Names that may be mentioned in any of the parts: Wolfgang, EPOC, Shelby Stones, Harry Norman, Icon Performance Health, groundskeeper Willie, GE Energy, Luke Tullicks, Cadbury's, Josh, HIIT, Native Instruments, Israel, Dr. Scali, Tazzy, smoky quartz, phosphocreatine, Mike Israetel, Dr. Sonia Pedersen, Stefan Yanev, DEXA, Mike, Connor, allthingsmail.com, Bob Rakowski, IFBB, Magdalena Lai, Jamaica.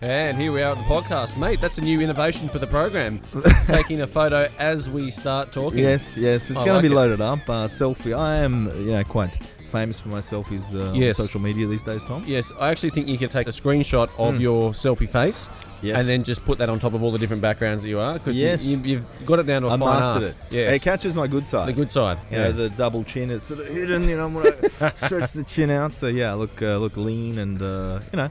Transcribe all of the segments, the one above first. And here we are at the podcast. Mate, that's a new innovation for the program. Taking a photo as we start talking. Yes, yes. It's going to be loaded up. Selfie. I am, you know, quite famous for my selfies on social media these days, Tom. Yes, I actually think you can take a screenshot of your selfie face. Yes. And then just put that on top of all the different backgrounds that you are. Because you've got it down to a fine art. I mastered it. Yes. It catches my good side. The good side. You know, the double chin. It's sort of hidden. You know, I'm going to stretch the chin out. So, yeah, look lean and, you know,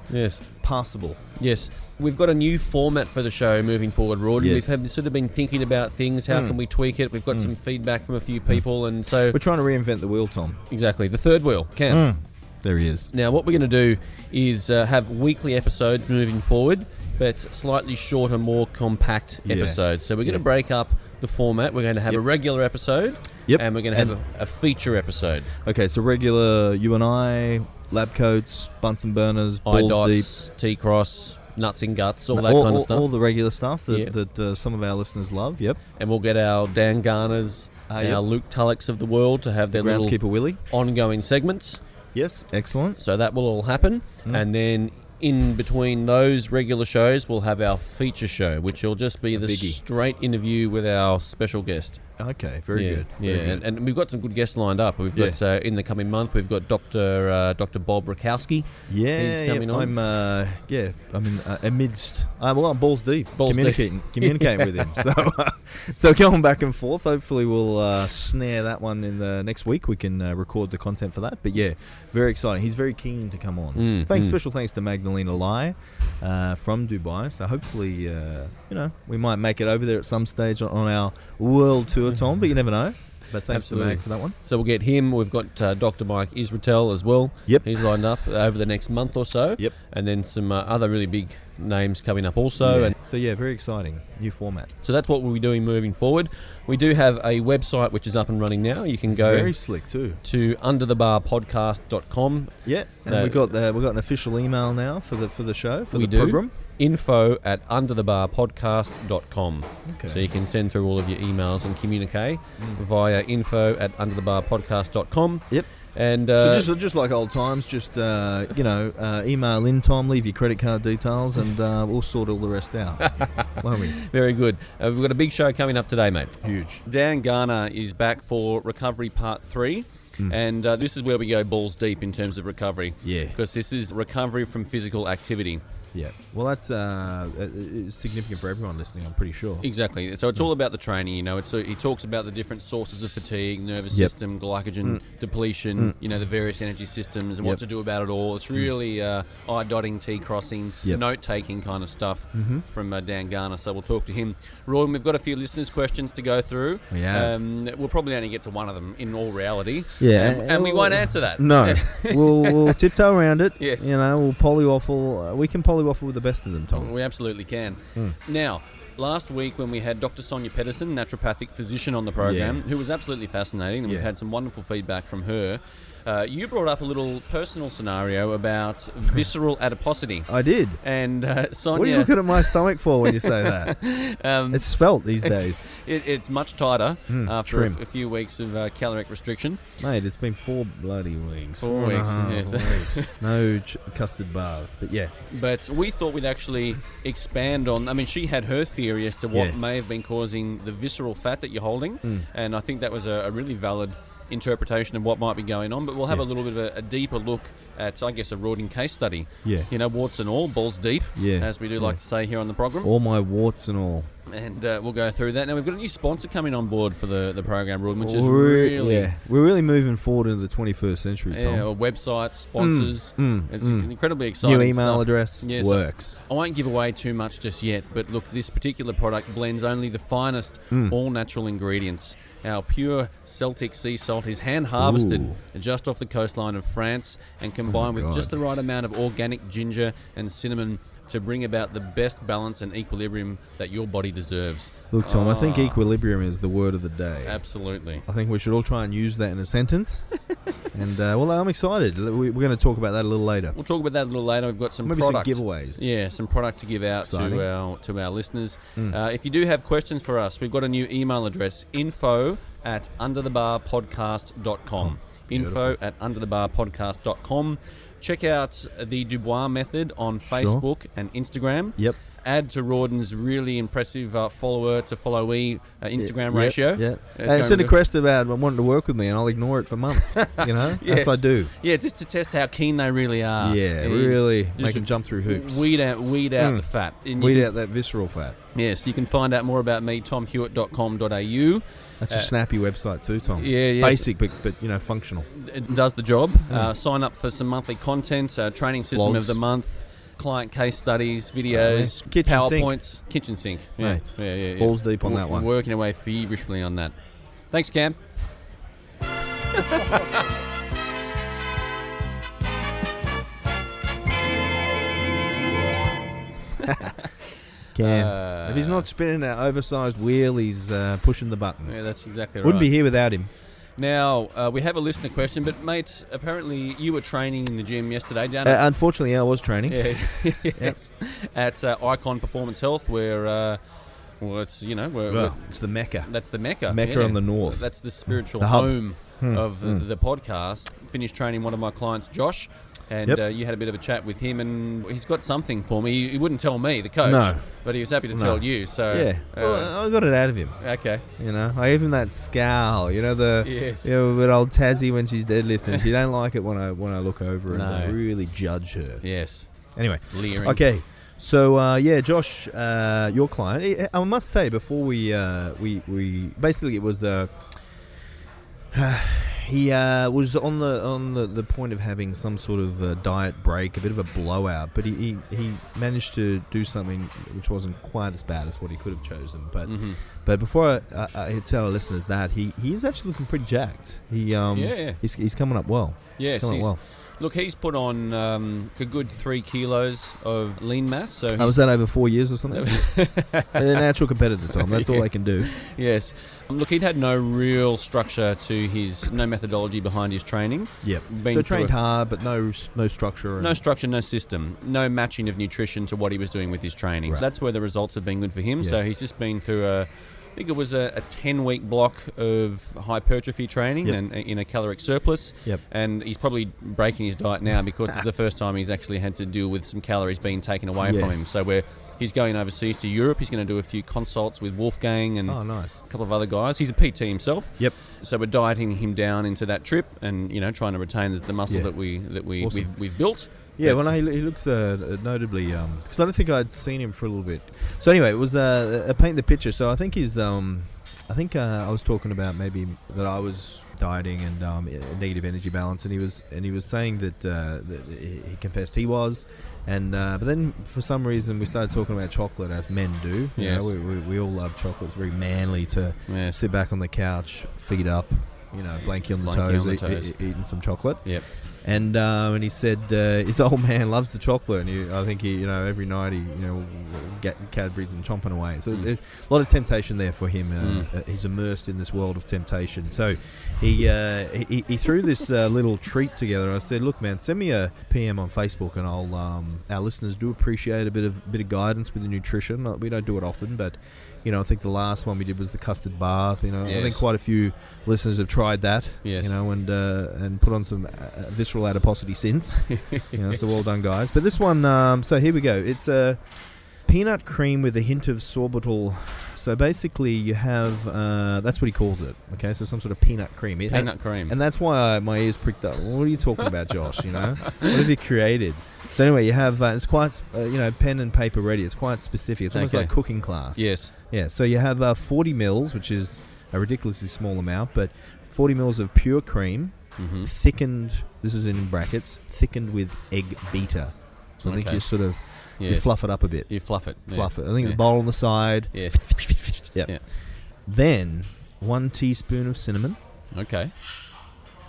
passable. Yes. We've got a new format for the show moving forward, Rodin. Yes. We've sort of been thinking about things. How can we tweak it? We've got some feedback from a few people. And so we're trying to reinvent the wheel, Tom. Exactly. The third wheel. Cam. There he is. Now, what we're going to do is have weekly episodes moving forward, but slightly shorter, more compact episodes. So we're going to break up the format. We're going to have a regular episode, and we're going to have a feature episode. Okay, so regular, you and I, lab coats, Bunsen burners, balls I-dots, deep. T-cross, nuts and guts, all that kind of stuff. All the regular stuff that some of our listeners love, And we'll get our Dan Garners, our Luke Tullicks of the world to have their groundskeeper Willie ongoing segments. Yes, excellent. So that will all happen. And then in between those regular shows, we'll have our feature show, which will just be the straight interview with our special guest. Okay, very good. Yeah, very good. And we've got some good guests lined up. We've got, in the coming month, we've got Dr. Bob Rakowski. Yeah, he's coming on. I'm balls deep. Communicating with him. So going back and forth, hopefully we'll snare that one in the next week. We can record the content for that. But yeah, very exciting. He's very keen to come on. Special thanks to Magdalena Lai from Dubai. So hopefully, we might make it over there at some stage on our world tour, Tom, but you never know. But thanks to Mike for that one. So we'll get him. We've got Dr. Mike Israetel as well. Yep. He's lined up over the next month or so. Yep. And then some other really big names coming up also. Yeah. And so, very exciting. New format. So that's what we'll be doing moving forward. We do have a website which is up and running now. You can go very slick too to underthebarpodcast.com. Yeah. And we've got an official email now for the show, program. info@underthebarpodcast.com. Okay. So you can send through all of your emails and communique via info@underthebarpodcast.com. Yep. And so just like old times, just email in, Tom, leave your credit card details, and we'll sort all the rest out. Won't we? Very good. We've got a big show coming up today, mate. Huge. Dan Garner is back for Recovery Part 3. And this is where we go balls deep in terms of recovery. Yeah. Because this is recovery from physical activity. Yeah, well, that's significant for everyone listening, I'm pretty sure. Exactly. So it's all about the training, you know. He talks about the different sources of fatigue, nervous system, glycogen depletion, the various energy systems and what to do about it all. It's really I-dotting, T-crossing, note-taking kind of stuff from Dan Garner. So we'll talk to him. Roy, we've got a few listeners' questions to go through. Yeah. We'll probably only get to one of them in all reality. Yeah. And we won't answer that. No. We'll tiptoe around it. Yes. You know, we'll pollywaffle. We can pollywaffle with the best of them, Tom. We absolutely can. Now, last week when we had Dr. Sonia Pedersen, naturopathic physician, on the program, who was absolutely fascinating, and we've had some wonderful feedback from her, you brought up a little personal scenario about visceral adiposity. I did. And Sonia... What are you looking at my stomach for when you say that? It's felt these days. It's much tighter after a few weeks of caloric restriction. Mate, it's been 4 bloody weeks. 4 weeks, yes. 4 weeks. No custard bars, but yeah. But we thought we'd actually expand on... I mean, she had her theory as to what may have been causing the visceral fat that you're holding, and I think that was a really valid interpretation of what might be going on, but we'll have a little bit of a deeper look at, I guess, a Rodin case study. Yeah. You know, warts and all, balls deep, as we do like to say here on the program. All my warts and all. And we'll go through that. Now, we've got a new sponsor coming on board for the program, Rodin, which is really... Yeah. We're really moving forward into the 21st century, Tom. Yeah, websites, sponsors. It's incredibly exciting. New email address works. So I won't give away too much just yet, but look, this particular product blends only the finest all-natural ingredients. Our pure Celtic sea salt is hand-harvested just off the coastline of France and combined with just the right amount of organic ginger and cinnamon to bring about the best balance and equilibrium that your body deserves. Look, Tom, I think equilibrium is the word of the day. Absolutely. I think we should all try and use that in a sentence. And, I'm excited. We're going to talk about that a little later. We'll talk about that a little later. We've got some product. Maybe some giveaways. Yeah, some product to give out to our listeners. If you do have questions for us, we've got a new email address, info@underthebarpodcast.com. Info@underthebarpodcast.com. check out the Dubois method on Facebook and Instagram. Yep. Add to Rawdon's really impressive follower to followee Instagram ratio. Yeah, hey, send a request about wanting to work with me, and I'll ignore it for months. You know, yes, I do. Yeah, just to test how keen they really are. Yeah, and really make them jump through hoops. Weed out the fat. And weed out that visceral fat. Yes, you can find out more about me, tomhewitt.com.au. That's a snappy website too, Tom. Yeah, yeah. Basic, but you know, functional. It does the job. Sign up for some monthly content, training system of the month, client case studies, videos, PowerPoints, kitchen sink. Yeah, yeah, yeah, yeah. Balls deep on that one. Working away feverishly on that. Thanks, Cam. Cam. If he's not spinning our oversized wheel, he's pushing the buttons. Yeah, that's exactly right. Wouldn't be here without him. Now, we have a listener question, but, mate, apparently you were training in the gym yesterday, Dan. Unfortunately, I was training. Yeah. Yes. Yep. At Icon Performance Health, where, it's, you know... it's the mecca. That's the mecca. Mecca on the north. That's the spiritual home of the podcast. Finished training one of my clients, Josh. And you had a bit of a chat with him, and he's got something for me. He wouldn't tell me, the coach, but he was happy to tell you. So well, I got it out of him. Okay. You know, I gave him that scowl. You know, but old Tazzy when she's deadlifting, she don't like it when I look over and I really judge her. Yes. Anyway. Leering. Okay. So Josh, your client. I must say before we basically it was the. He was on the point of having some sort of diet break, a bit of a blowout, but he managed to do something which wasn't quite as bad as what he could have chosen. But but before I tell our listeners that he is actually looking pretty jacked. He he's coming up well. Yes, look, he's put on a good 3 kilos of lean mass. So was that over 4 years or something? A natural competitor, Tom. That's all they can do. Yes. Look, he'd had no real structure to no methodology behind his training. Yep. So trained hard, but no structure. No structure, no system. No matching of nutrition to what he was doing with his training. Right. So that's where the results have been good for him. Yep. So he's just been through I think it was a 10-week block of hypertrophy training and in a caloric surplus. Yep. And he's probably breaking his diet now because it's the first time he's actually had to deal with some calories being taken away from him. So he's going overseas to Europe. He's going to do a few consults with Wolfgang and a couple of other guys. He's a PT himself. Yep. So we're dieting him down into that trip and, you know, trying to retain the muscle that we we've built. Yeah, well, no, he looks notably... Because I don't think I'd seen him for a little bit. So anyway, it was paint the picture. So I think he's... I was talking about maybe that I was dieting and negative energy balance, and he was saying that he confessed he was, and but then for some reason we started talking about chocolate as men do. You know, we all love chocolate. It's very manly to sit back on the couch, feet up, you know, blankie on the toes. Eating some chocolate. Yep. And he said his old man loves the chocolate, and I think he, you know, every night he, you know, get Cadbury's and chomping away. So a lot of temptation there for him. He's immersed in this world of temptation. So he threw this little treat together. And I said, look, man, send me a PM on Facebook, and I'll. Our listeners do appreciate a bit of guidance with the nutrition. We don't do it often, but. You know, I think the last one we did was the custard bath. You know, I think quite a few listeners have tried that. Yes. You know, and put on some visceral adiposity since. You know, so well done, guys. But this one, so here we go. It's a peanut cream with a hint of sorbitol. So basically, you have that's what he calls it. Okay, so some sort of peanut cream. And that's why my ears pricked up. What are you talking about, Josh? You know, what have you created? So anyway, you have it's quite you know, pen and paper ready. It's quite specific. It's almost like cooking class. Yes. Yeah. So you have 40 mils, which is a ridiculously small amount, but 40 mils of pure cream, thickened. This is in brackets, thickened with egg beater. So I think you sort of you fluff it up a bit. You fluff it. Fluff it. I think the bowl on the side. Yes. Yep. Yeah. Then 1 teaspoon of cinnamon. Okay.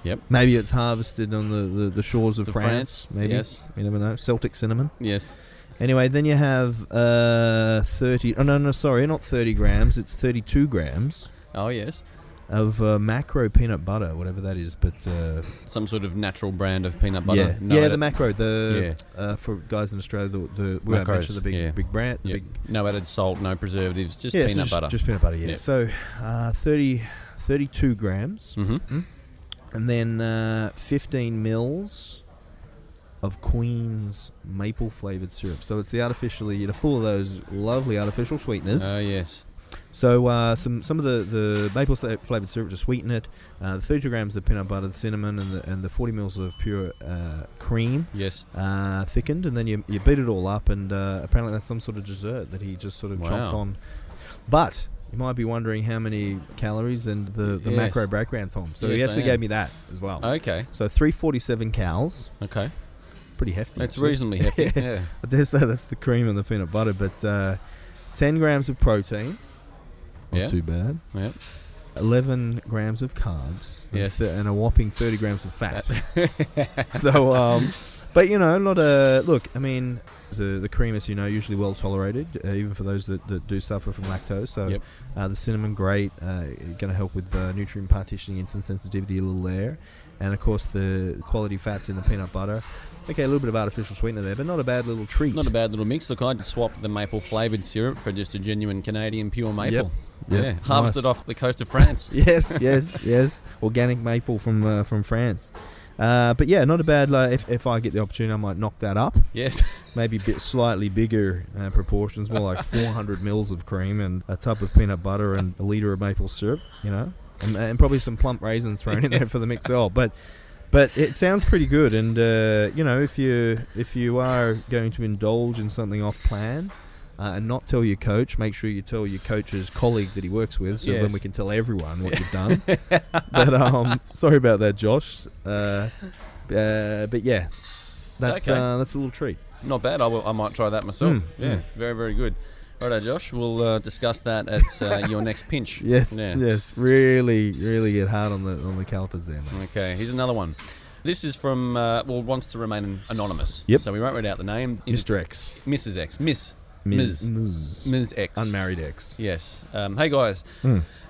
Yep. Maybe it's harvested on the shores of France. Maybe. Yes. You never know. Celtic cinnamon. Yes. Anyway, then you have 30... Oh, no, sorry. Not 30 grams. It's 32 grams. Oh, yes. Of macro peanut butter, whatever that is, but... some sort of natural brand of peanut butter. Yeah, the macro. For guys in Australia, we don't mention the big brand. The big no added salt, no preservatives, just peanut butter. Just peanut butter, yeah. So 32 grams. Mm-hmm. And then 15 mils of Queen's maple flavoured syrup. So it's the artificially, you know, full of those lovely artificial sweeteners. Oh, yes. So some of the maple flavoured syrup to sweeten it, the 30 grams of peanut butter, the cinnamon, and the 40 mils of pure cream. Yes. Thickened, and then you beat it all up, and apparently that's some sort of dessert that he just sort of chopped on. But you might be wondering how many calories and the macro background, Tom. So he actually gave me that as well. Okay. So 347 cals. Okay. Pretty hefty. That's actually reasonably hefty. Yeah. There's that. That's the cream and the peanut butter. But 10 grams of protein. Not too bad. Yeah. 11 grams of carbs. Yes. And a whopping 30 grams of fat. So, but you know, not a look. I mean, the cream is, you know, usually well tolerated, even for those that do suffer from lactose. So the cinnamon, great, going to help with nutrient partitioning, insulin sensitivity a little there. And, of course, the quality fats in the peanut butter. Okay, a little bit of artificial sweetener there, but not a bad little treat. Not a bad little mix. Look, I'd swap the maple-flavoured syrup for just a genuine Canadian pure maple. Yep. Yep. Yeah, harvested off the coast of France. yes. Organic maple from France. But yeah, not a bad. Like, if I get the opportunity, I might knock that up. Yes, maybe slightly bigger proportions, more like 400 mils of cream and a tub of peanut butter and a liter of maple syrup. You know, and probably some plump raisins thrown in there for the mixel. But it sounds pretty good. And you know, if you are going to indulge in something off plan. And not tell your coach. Make sure you tell your coach's colleague that he works with, so then we can tell everyone what you've done. But sorry about that, Josh. But yeah, that's a little treat. Not bad. I might try that myself. Very, very good. Righto, Josh. We'll discuss that at your next pinch. Yes. Really, really get hard on the calipers there, mate. Okay, here's another one. This is from wants to remain anonymous. Yep. So we won't read out the name. Is Mr. X. Mrs. X. Ms. X. Unmarried X. Yes. Hey, guys.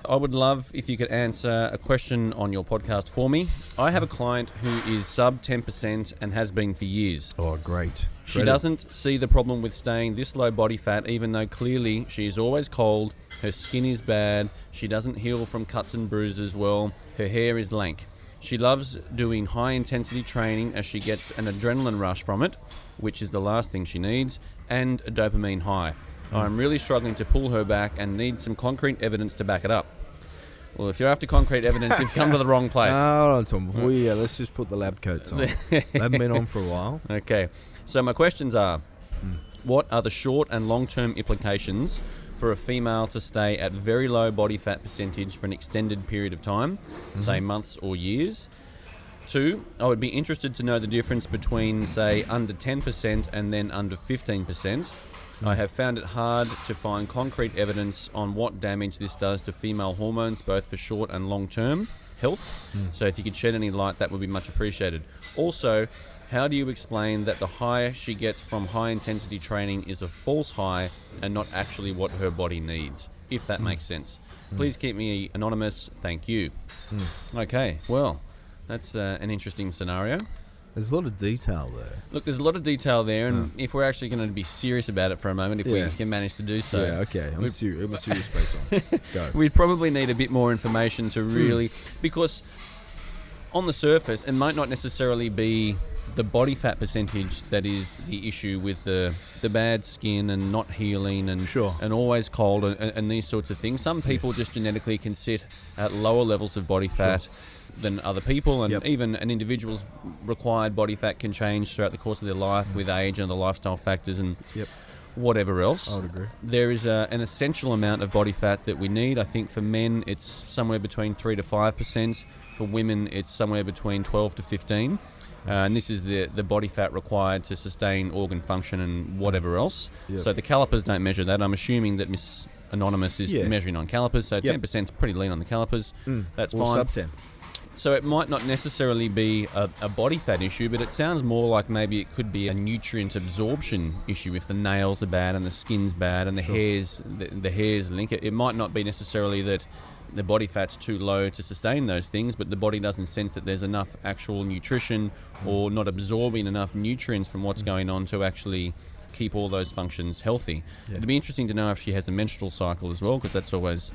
I would love if you could answer a question on your podcast for me. I have a client who is sub 10% and has been for years. Oh, great. She doesn't see the problem with staying this low body fat, even though clearly she is always cold, her skin is bad, she doesn't heal from cuts and bruises well, her hair is lank. She loves doing high-intensity training as she gets an adrenaline rush from it, which is the last thing she needs, and a dopamine high. I'm really struggling to pull her back and need some concrete evidence to back it up. Well, if you're after concrete evidence, you've come to the wrong place. Hold on, Tom. Let's just put the lab coats on. They haven't been on for a while. Okay. So my questions are, what are the short and long-term implications for a female to stay at very low body fat percentage for an extended period of time, say months or years? 2, I would be interested to know the difference between, say, under 10% and then under 15%. I have found it hard to find concrete evidence on what damage this does to female hormones, both for short and long-term health. So if you could shed any light, that would be much appreciated. Also, how do you explain that the high she gets from high-intensity training is a false high and not actually what her body needs, if that makes sense? Please keep me anonymous. Thank you. Okay, well... That's an interesting scenario. There's a lot of detail there. Look, there's a lot of detail there, and if we're actually going to be serious about it for a moment, if we can manage to do so... Yeah, okay. I'm serious. I'm a serious face on. Go. We'd probably need a bit more information to really... Because on the surface, it might not necessarily be the body fat percentage that is the issue with the bad skin and not healing and and always cold and these sorts of things. Some people just genetically can sit at lower levels of body fat... than other people, and even an individual's required body fat can change throughout the course of their life with age and the lifestyle factors and whatever else. I would agree. There is an essential amount of body fat that we need. I think for men it's somewhere between 3 to 5%. For women it's somewhere between 12 to 15. And this is the body fat required to sustain organ function and whatever else. Yep. So the calipers don't measure that. I'm assuming that Miss Anonymous is measuring on calipers, so 10% is pretty lean on the calipers. That's fine. Sub 10. So it might not necessarily be a body fat issue, but it sounds more like maybe it could be a nutrient absorption issue. If the nails are bad and the skin's bad and the hair's the hair's link, it might not be necessarily that the body fat's too low to sustain those things, but the body doesn't sense that there's enough actual nutrition or not absorbing enough nutrients from what's going on to actually keep all those functions healthy. Yeah. It'd be interesting to know if she has a menstrual cycle as well, because that's always...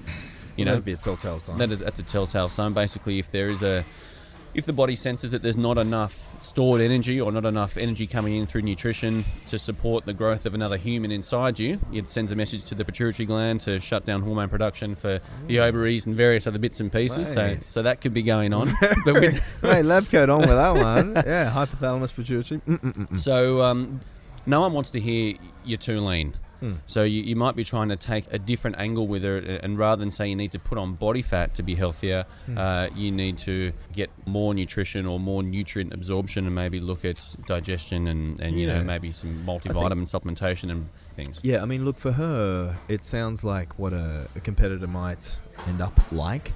You know, that'd be a telltale sign. That's a telltale sign. Basically, if there is a if the body senses that there's not enough stored energy or not enough energy coming in through nutrition to support the growth of another human inside you, it sends a message to the pituitary gland to shut down hormone production for the ovaries and various other bits and pieces. Right. So that could be going on. But hey, lab coat on with that one. Yeah, hypothalamus pituitary. So no one wants to hear you're too lean. So you might be trying to take a different angle with it, and rather than say you need to put on body fat to be healthier, you need to get more nutrition or more nutrient absorption, and maybe look at digestion and you know, maybe some multivitamin supplementation and things. Yeah, I mean, look, for her, it sounds like what a competitor might end up like.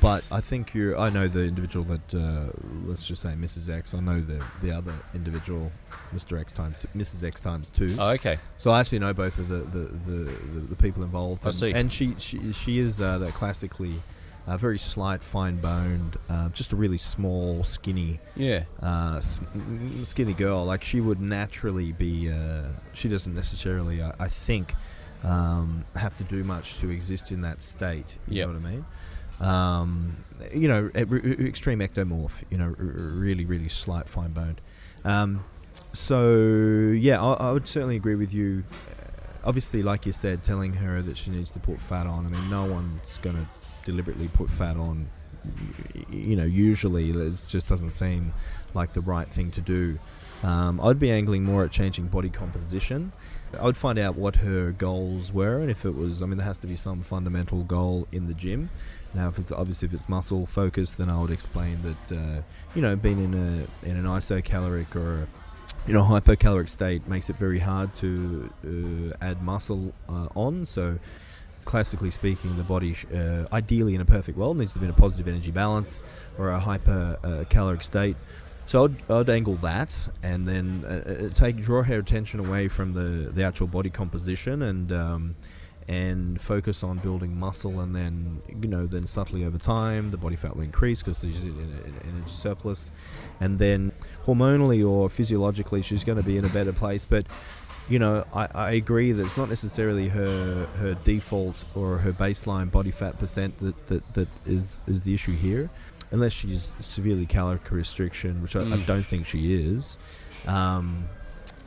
But I think I know the individual that, let's just say Mrs. X. I know the other individual, Mr. X times, Mrs. X times 2. Oh, okay. So I actually know both of the people involved. I see. And she is that classically very slight, fine-boned, just a really small, skinny, skinny girl. Like, she would naturally be. She doesn't necessarily, I think, have to do much to exist in that state. You know what I mean? You know, extreme ectomorph, you know, really, really slight, fine-boned. So, yeah, I would certainly agree with you. Obviously, like you said, telling her that she needs to put fat on. I mean, no one's going to deliberately put fat on, you know, usually. It just doesn't seem like the right thing to do. I'd be angling more at changing body composition. I would find out what her goals were, and if it was, I mean, there has to be some fundamental goal in the gym. Now, if it's muscle focused, then I would explain that you know, being in an isocaloric or hypocaloric state makes it very hard to add muscle on. So, classically speaking, the body ideally in a perfect world needs to be in a positive energy balance or a hypercaloric state. So I'd angle that, and then draw her attention away from the actual body composition and focus on building muscle, and then, you know, then subtly over time the body fat will increase because she's in an energy surplus, and then hormonally or physiologically she's going to be in a better place. But, you know, I agree that it's not necessarily her default or her baseline body fat percent that is the issue here, unless she's severely caloric restriction, which I don't think she is,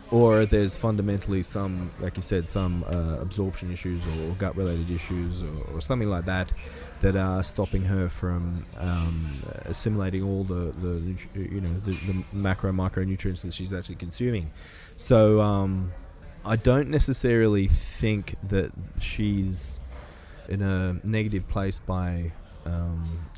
or there's fundamentally some, like you said, some absorption issues or gut-related issues or something like that are stopping her from assimilating all the macro micronutrients that she's actually consuming. So I don't necessarily think that she's in a negative place by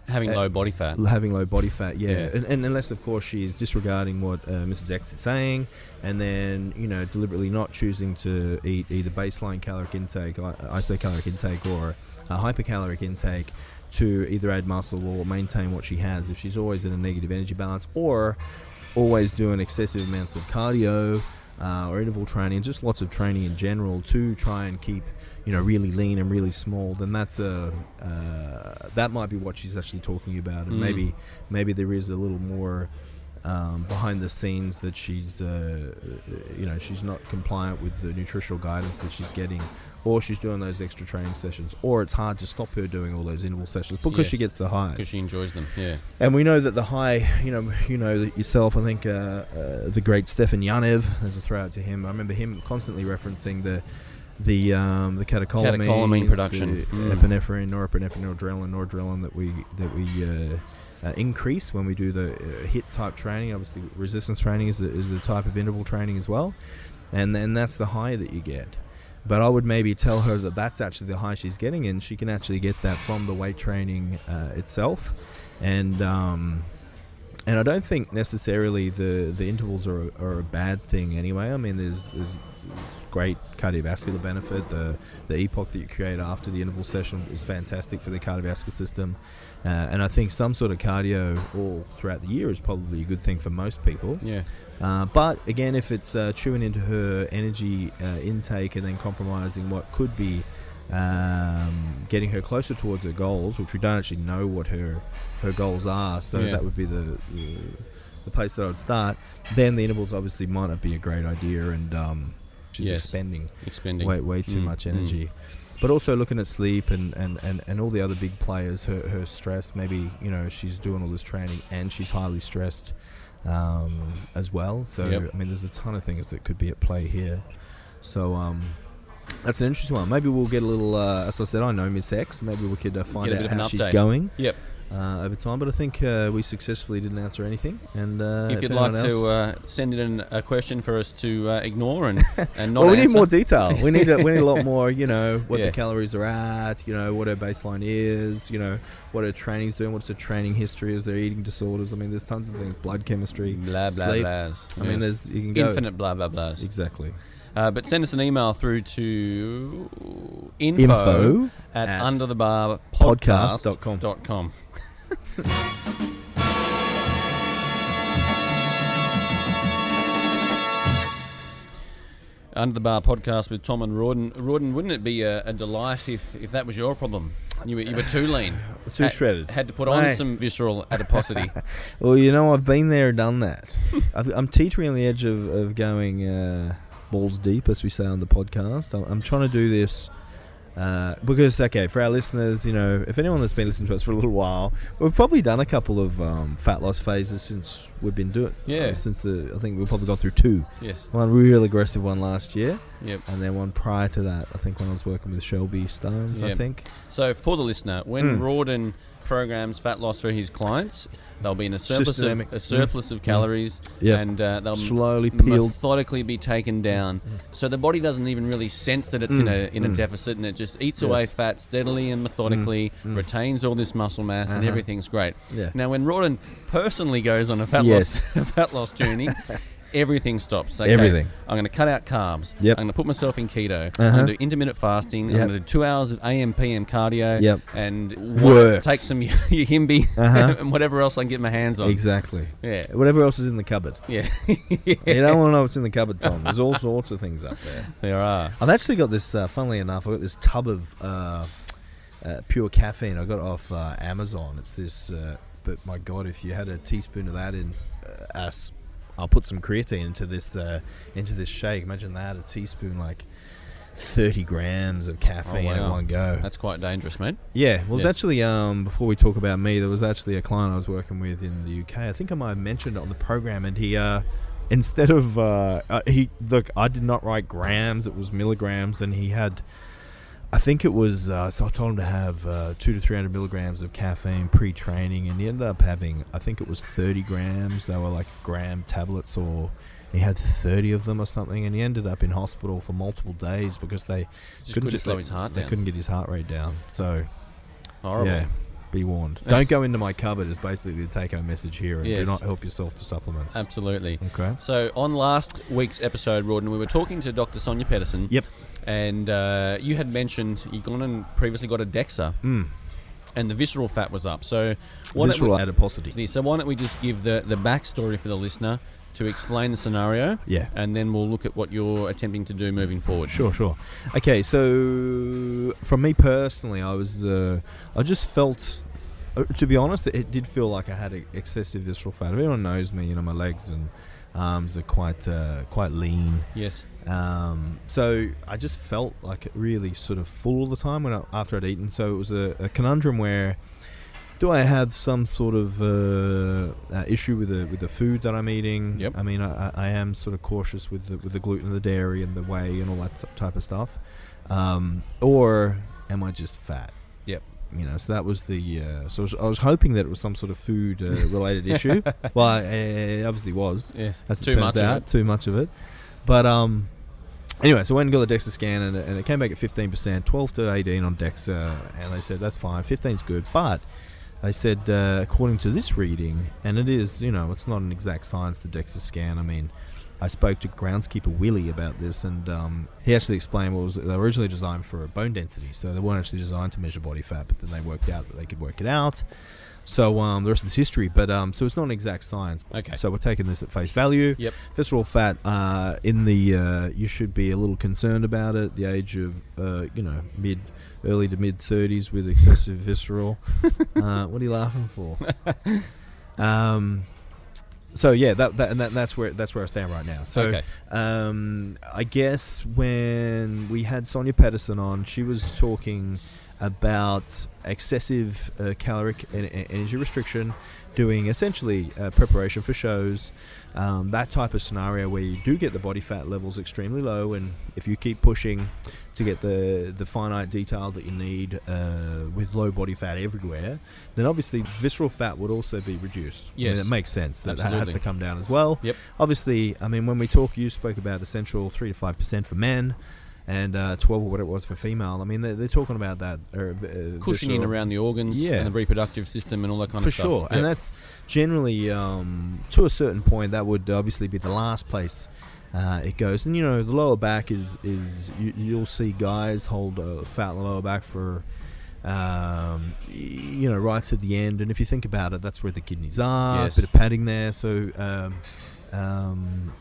having low body fat. Having low body fat, yeah. And unless, of course, she's disregarding what Mrs. X is saying, and then, you know, deliberately not choosing to eat either baseline caloric intake, isocaloric intake, or a hypercaloric intake to either add muscle or maintain what she has. If she's always in a negative energy balance or always doing excessive amounts of cardio or interval training, just lots of training in general to try and keep, you know, really lean and really small, then that's that might be what she's actually talking about, and maybe there is a little more behind the scenes that she's, you know, she's not compliant with the nutritional guidance that she's getting, or she's doing those extra training sessions, or it's hard to stop her doing all those interval sessions because she gets the highs. Because she enjoys them, yeah. And we know that the high, you know yourself, I think the great Stefan Yanev, there's a throw out to him. I remember him constantly referencing the catecholamine production, the epinephrine, norepinephrine, noradrenaline that we increase when we do the HIIT type training. Obviously, resistance training is a type of interval training as well, and then that's the high that you get. But I would maybe tell her that that's actually the high she's getting, and she can actually get that from the weight training itself, and I don't think necessarily the intervals are a bad thing anyway. I mean, there's great cardiovascular benefit. The EPOC that you create after the interval session is fantastic for the cardiovascular system, and I think some sort of cardio all throughout the year is probably a good thing for most people. Yeah. But again, if it's chewing into her energy intake and then compromising what could be getting her closer towards her goals, which we don't actually know what her goals are, so that would be the place that I would start. Then the intervals obviously might not be a great idea, and she's expending way too much energy. But also looking at sleep and all the other big players, her stress, maybe, you know, she's doing all this training and she's highly stressed as well. So, yep. I mean, there's a ton of things that could be at play here. So, that's an interesting one. Maybe we'll get a little, as I said, I know Miss X. Maybe we could find out how she's going. Yep. Over time, but I think we successfully didn't answer anything. And if you'd like to send in a question for us to ignore and not well, we need more detail. We need a lot more. You know what the calories are at. You know what her baseline is. You know what her training's doing. What's her training history? Is there eating disorders? I mean, there's tons of things. Blood chemistry. Blah blah sleep. Blahs. I mean, there's you can go infinite blah blah blahs. Exactly. But send us an email through to info at underthebarpodcast.com. Under the Bar Podcast with Tom and Rodin. Rodin, wouldn't it be a delight if that was your problem? You were too lean. Too shredded. Had to put on some visceral adiposity. Well, you know, I've been there, done that. I'm teetering on the edge of going... balls deep, as we say on the podcast. I'm trying to do this because, okay, for our listeners, you know, if anyone that's been listening to us for a little while, we've probably done a couple of fat loss phases since we've been doing. Yeah. I think we've probably gone through two. Yes. One real aggressive one last year. Yep. And then one prior to that, I think when I was working with Shelby Stones, yep. I think. So for the listener, when Rodin programs fat loss for his clients, they'll be in a surplus of calories, yep. and they'll slowly methodically be taken down. So the body doesn't even really sense that it's in a deficit, and it just eats away fat steadily and methodically, retains all this muscle mass, and everything's great. Yeah. Now, when Rodin personally goes on a fat loss journey, everything stops. Okay, everything. I'm going to cut out carbs. Yep. I'm going to put myself in keto. I'm going to do intermittent fasting. Yep. I'm going to do 2 hours of AM/PM cardio. Yep. And take some Yohimbi and whatever else I can get my hands on. Exactly. Yeah. Whatever else is in the cupboard. Yeah. You don't want to know what's in the cupboard, Tom. There's all sorts of things up there. There are. I've actually got this, funnily enough, I've got this tub of pure caffeine. I got it off Amazon. It's this, but my God, if you had a teaspoon of that in us. I'll put some creatine into this shake. Imagine that, a teaspoon, like 30 grams of caffeine at one go. That's quite dangerous, mate. Yeah. Well, it's actually, before we talk about me, there was actually a client I was working with in the UK. I think I might have mentioned it on the program, and he, instead of, I did not write grams, it was milligrams, and he had, I think it was, so I told him to have 200 to 300 milligrams of caffeine pre-training, and he ended up having, I think it was 30 grams. They were like gram tablets, or he had 30 of them or something, and he ended up in hospital for multiple days because they couldn't get his heart rate down. So, horrible. Yeah, be warned. Don't go into my cupboard is basically the take-home message here, and do not help yourself to supplements. Absolutely. Okay. So on last week's episode, Rodin, we were talking to Dr. Sonia Pedersen. Yep. And you had mentioned you'd gone and previously got a DEXA, and the visceral fat was up. So visceral adiposity. So why don't we just give the backstory for the listener to explain the scenario, and then we'll look at what you're attempting to do moving forward. Sure. Okay, so from me personally, I was I just felt, to be honest, it did feel like I had excessive visceral fat. If anyone knows me, you know my legs and arms are quite lean. Yes. So I just felt like really sort of full all the time after I'd eaten. So it was a conundrum where, do I have some sort of issue with the food that I'm eating? Yep. I mean, I am sort of cautious with the gluten and the dairy and the whey and all that type of stuff, or am I just fat? Yep. You know, so that was the I was hoping that it was some sort of food related issue. Well, it obviously was. Yes. As it turns out, too much of it. But anyway, so I went and got the DEXA scan, and it came back at 15%, 12 to 18 on DEXA, and they said, that's fine, 15's good. But they said, according to this reading, and it is, you know, it's not an exact science, the DEXA scan. I mean, I spoke to groundskeeper Willie about this, and he actually explained they were originally designed for bone density, so they weren't actually designed to measure body fat, but then they worked out that they could work it out. So the rest is history, but so it's not an exact science. Okay. So we're taking this at face value. Yep. Visceral fat you should be a little concerned about it. The age of early to mid 30s with excessive visceral. What are you laughing for? So yeah, that's where I stand right now. So okay. I guess when we had Sonia Pedersen on, she was talking about excessive caloric energy restriction, doing essentially preparation for shows, that type of scenario where you do get the body fat levels extremely low, and if you keep pushing to get the finite detail that you need with low body fat everywhere, then obviously visceral fat would also be reduced. Yes. I mean, it makes sense that Absolutely. That has to come down as well. Yep. Obviously, I mean, when we talk, you spoke about essential 3 to 5% for men, and 12 or what it was for female. I mean, they're talking about that. Cushioning around the organs yeah. and the reproductive system and all that kind of stuff. For sure. Yep. And that's generally, to a certain point, that would obviously be the last place it goes. And, you know, the lower back is you'll see guys hold a fat lower back for, you know, right to the end. And if you think about it, that's where the kidneys are, yes. a bit of padding there. So...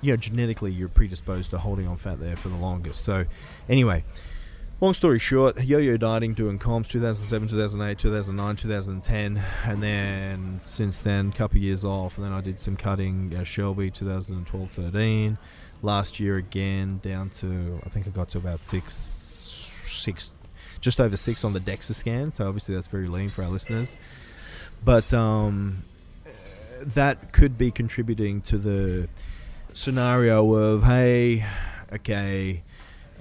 you know, genetically you're predisposed to holding on fat there for the longest. So anyway, long story short, yo-yo dieting, doing comps 2007, 2008, 2009, 2010, and then since then, couple of years off, and then I did some cutting, Shelby 2012-13, last year again down to, I think I got to about six, just over 6 on the DEXA scan, so obviously that's very lean for our listeners, but that could be contributing to the scenario of, hey, okay,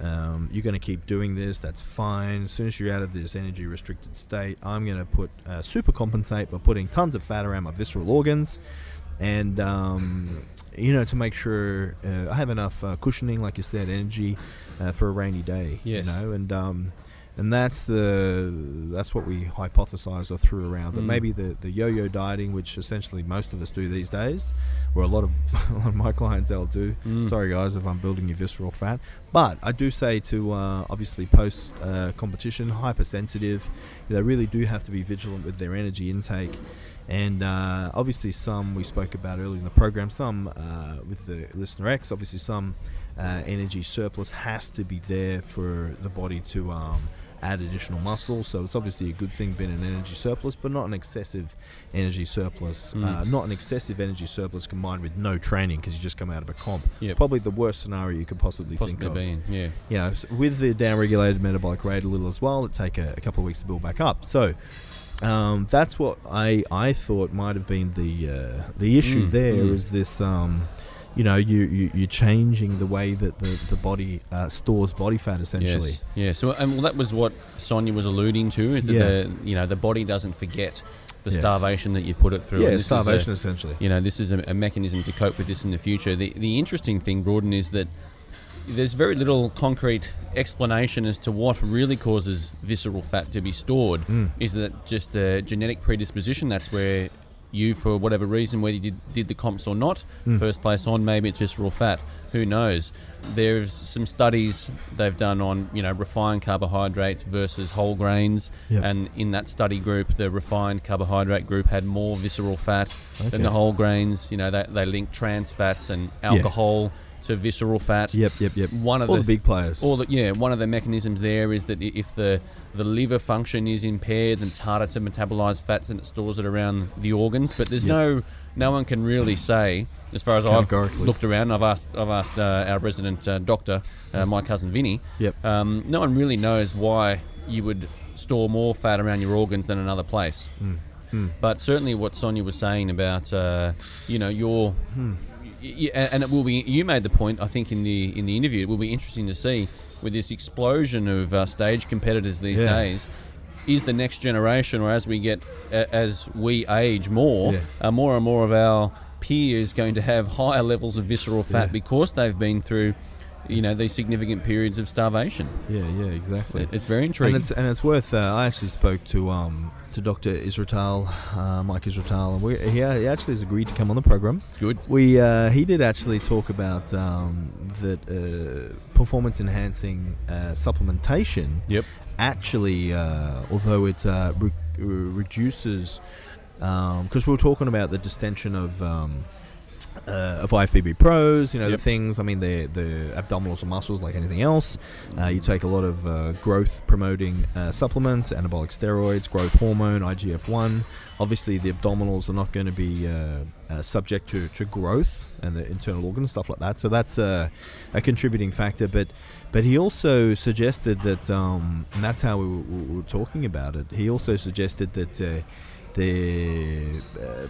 you're going to keep doing this, that's fine. As soon as you're out of this energy restricted state, I'm going to put super compensate by putting tons of fat around my visceral organs, and you know, to make sure I have enough cushioning, like you said, energy for a rainy day. Yes. You know, and that's what we hypothesized or threw around. That maybe the yo-yo dieting, which essentially most of us do these days, or a lot of my clients they'll do. Sorry guys if I'm building your visceral fat. But I do say to obviously post competition, hypersensitive, they really do have to be vigilant with their energy intake. And obviously some we spoke about earlier in the program, some with the Listener X, obviously some energy surplus has to be there for the body to add additional muscle. So it's obviously a good thing being an energy surplus, but not an excessive energy surplus. Not an excessive energy surplus combined with no training because you just come out of a comp. Yep. Probably the worst scenario you could possibly think of. Yeah. You know, so with the downregulated metabolic rate a little as well, it'd take a couple of weeks to build back up. So that's what I thought might have been the issue there is this... you know, you're changing the way that the body stores body fat, essentially. Yes. Yeah. So, and well, that was what Sonia was alluding to, is that the body doesn't forget the starvation that you put it through. Yeah, and starvation essentially. You know, this is a mechanism to cope with this in the future. The interesting thing, Broaden, is that there's very little concrete explanation as to what really causes visceral fat to be stored. Is that just a genetic predisposition? That's where you, for whatever reason, whether you did the comps or not, first place on, maybe it's visceral fat, who knows. There's some studies they've done on, you know, refined carbohydrates versus whole grains, and in that study group, the refined carbohydrate group had more visceral fat than the whole grains. You know, they linked trans fats and alcohol to visceral fat. Yep. One of all the big players. One of the mechanisms there is that if the liver function is impaired, then it's harder to metabolize fats and it stores it around the organs. But there's no one can really say, as far as I've looked around. I've asked our resident doctor, my cousin Vinny. Yep. No one really knows why you would store more fat around your organs than another place. But certainly, what Sonia was saying about your and it will be. You made the point, I think, in the interview. It will be interesting to see with this explosion of stage competitors these days. Is the next generation, or as we age more, more and more of our peers going to have higher levels of visceral fat because they've been through, you know, these significant periods of starvation. Yeah, exactly. It's very intriguing, and it's worth. I actually spoke to Dr. Israetel, Mike Israetel, and he actually has agreed to come on the program. Good. He did actually talk about that performance enhancing supplementation. Yep. Actually, although it reduces, because we were talking about the distension of of IFBB pros, you know, the things, I mean, the abdominals and muscles, like anything else. You take a lot of growth-promoting supplements, anabolic steroids, growth hormone, IGF-1. Obviously, the abdominals are not going to be subject to growth and the internal organs, stuff like that. So that's a contributing factor. But he also suggested that, and that's how we were talking about it, he also suggested that the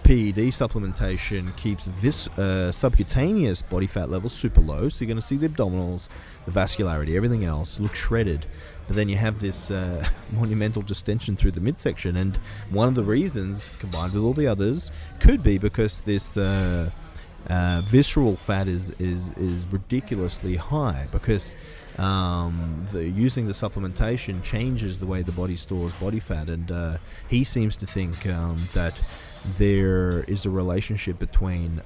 PED supplementation keeps this subcutaneous body fat levels super low, so you're going to see the abdominals, the vascularity, everything else look shredded, but then you have this monumental distension through the midsection. And one of the reasons, combined with all the others, could be because this visceral fat is ridiculously high, because using the supplementation changes the way the body stores body fat. And he seems to think that there is a relationship between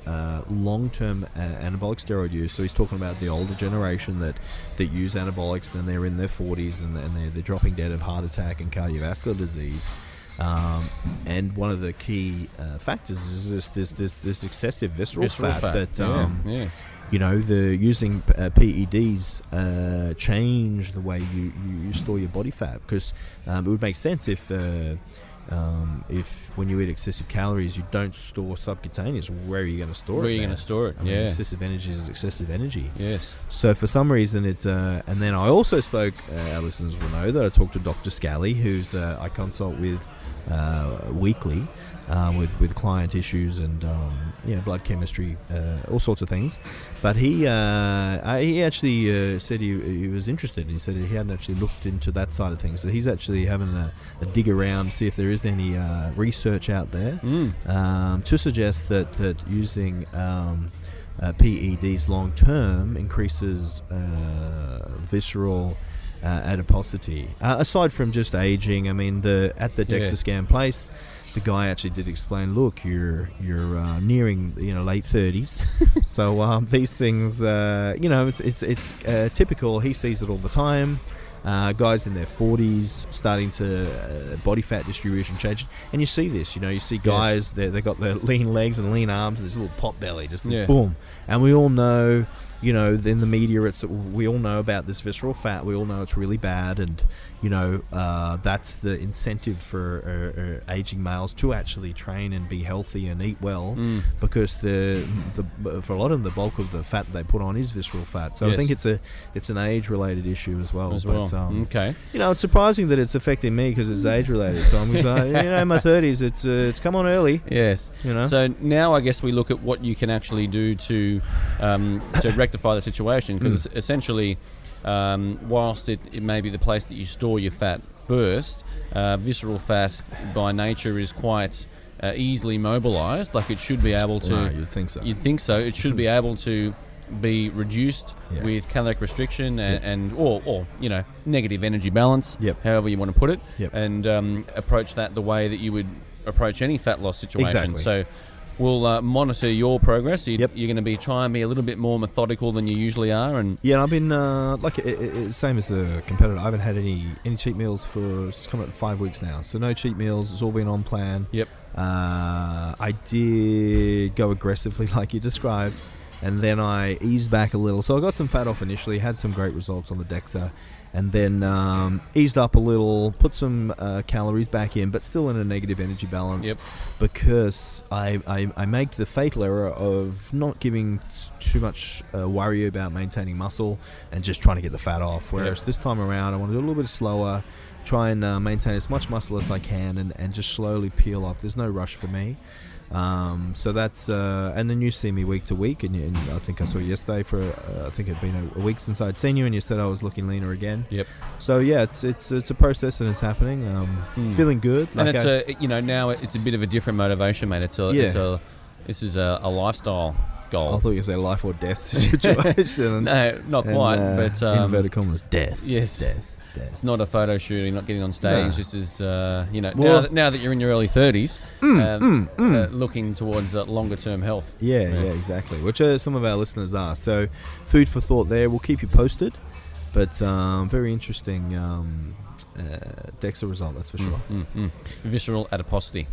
long-term anabolic steroid use. So he's talking about the older generation that use anabolics, then they're in their 40s and they're dropping dead of heart attack and cardiovascular disease. And one of the key factors is this excessive visceral fat. That you know, the using PEDs change the way you store your body fat, because it would make sense if when you eat excessive calories you don't store subcutaneous. Where are you going to store it? Where are you going to store it? I mean, excessive energy is excessive energy. Yes. So for some reason it and then I also spoke, our listeners will know that I talked to Dr. Scali, who's I consult with weekly with client issues and blood chemistry, all sorts of things. But he actually said he was interested. He said he hadn't actually looked into that side of things, so he's actually having a dig around, see if there is any research out there to suggest that using PEDs long term increases visceral adiposity. Aside from just aging, I mean, at the DEXA scan place, the guy actually did explain, look, you're nearing, you know, late 30s, so these things, you know, it's typical. He sees it all the time. Guys in their 40s starting to body fat distribution change, and you see this. You know, you see guys they got their lean legs and lean arms, and this little pot belly, just boom. And we all know, you know, in the media, we all know about this visceral fat. We all know it's really bad, and you know that's the incentive for aging males to actually train and be healthy and eat well, because the for a lot of them, the bulk of the fat they put on is visceral fat. So I think it's an age related issue as well. But, okay, you know, it's surprising that it's affecting me because it's age related, Tom. Because you know, in my 30s, it's come on early. Yes, you know. So now I guess we look at what you can actually do to rectify the situation, because essentially, whilst it may be the place that you store your fat first, visceral fat by nature is quite easily mobilized. Like, it should be able to... No, you'd think so. You'd think so. It should be able to be reduced with caloric restriction and or you know, negative energy balance, however you want to put it, and approach that the way that you would approach any fat loss situation. Exactly. So we'll monitor your progress. You're going to be trying to be a little bit more methodical than you usually are. And I've been same as a competitor. I haven't had any cheat meals for it's coming up to 5 weeks now. So no cheat meals. It's all been on plan. Yep. I did go aggressively, like you described, and then I eased back a little. So I got some fat off initially. Had some great results on the DEXA. And then eased up a little, put some calories back in, but still in a negative energy balance, because I make the fatal error of not giving too much worry about maintaining muscle and just trying to get the fat off. Whereas this time around, I want to do a little bit slower, try and maintain as much muscle as I can, and just slowly peel off. There's no rush for me. So that's and then you see me week to week, and I think I saw you yesterday for I think it'd been a week since I'd seen you, and you said I was looking leaner again. Yep. So yeah, it's a process, and it's happening. Feeling good. And like, it's you know, now it's a bit of a different motivation, mate. This is a lifestyle goal. I thought you said life or death situation. No, not quite. But inverted commas, death. Yes. Death. It's not a photo shoot. You're not getting on stage. No. This is, you know, well, now that you're in your early 30s, looking towards longer-term health. Yeah, exactly, which some of our listeners are. So food for thought there. We'll keep you posted. But very interesting DEXA result, that's for sure. Visceral adiposity.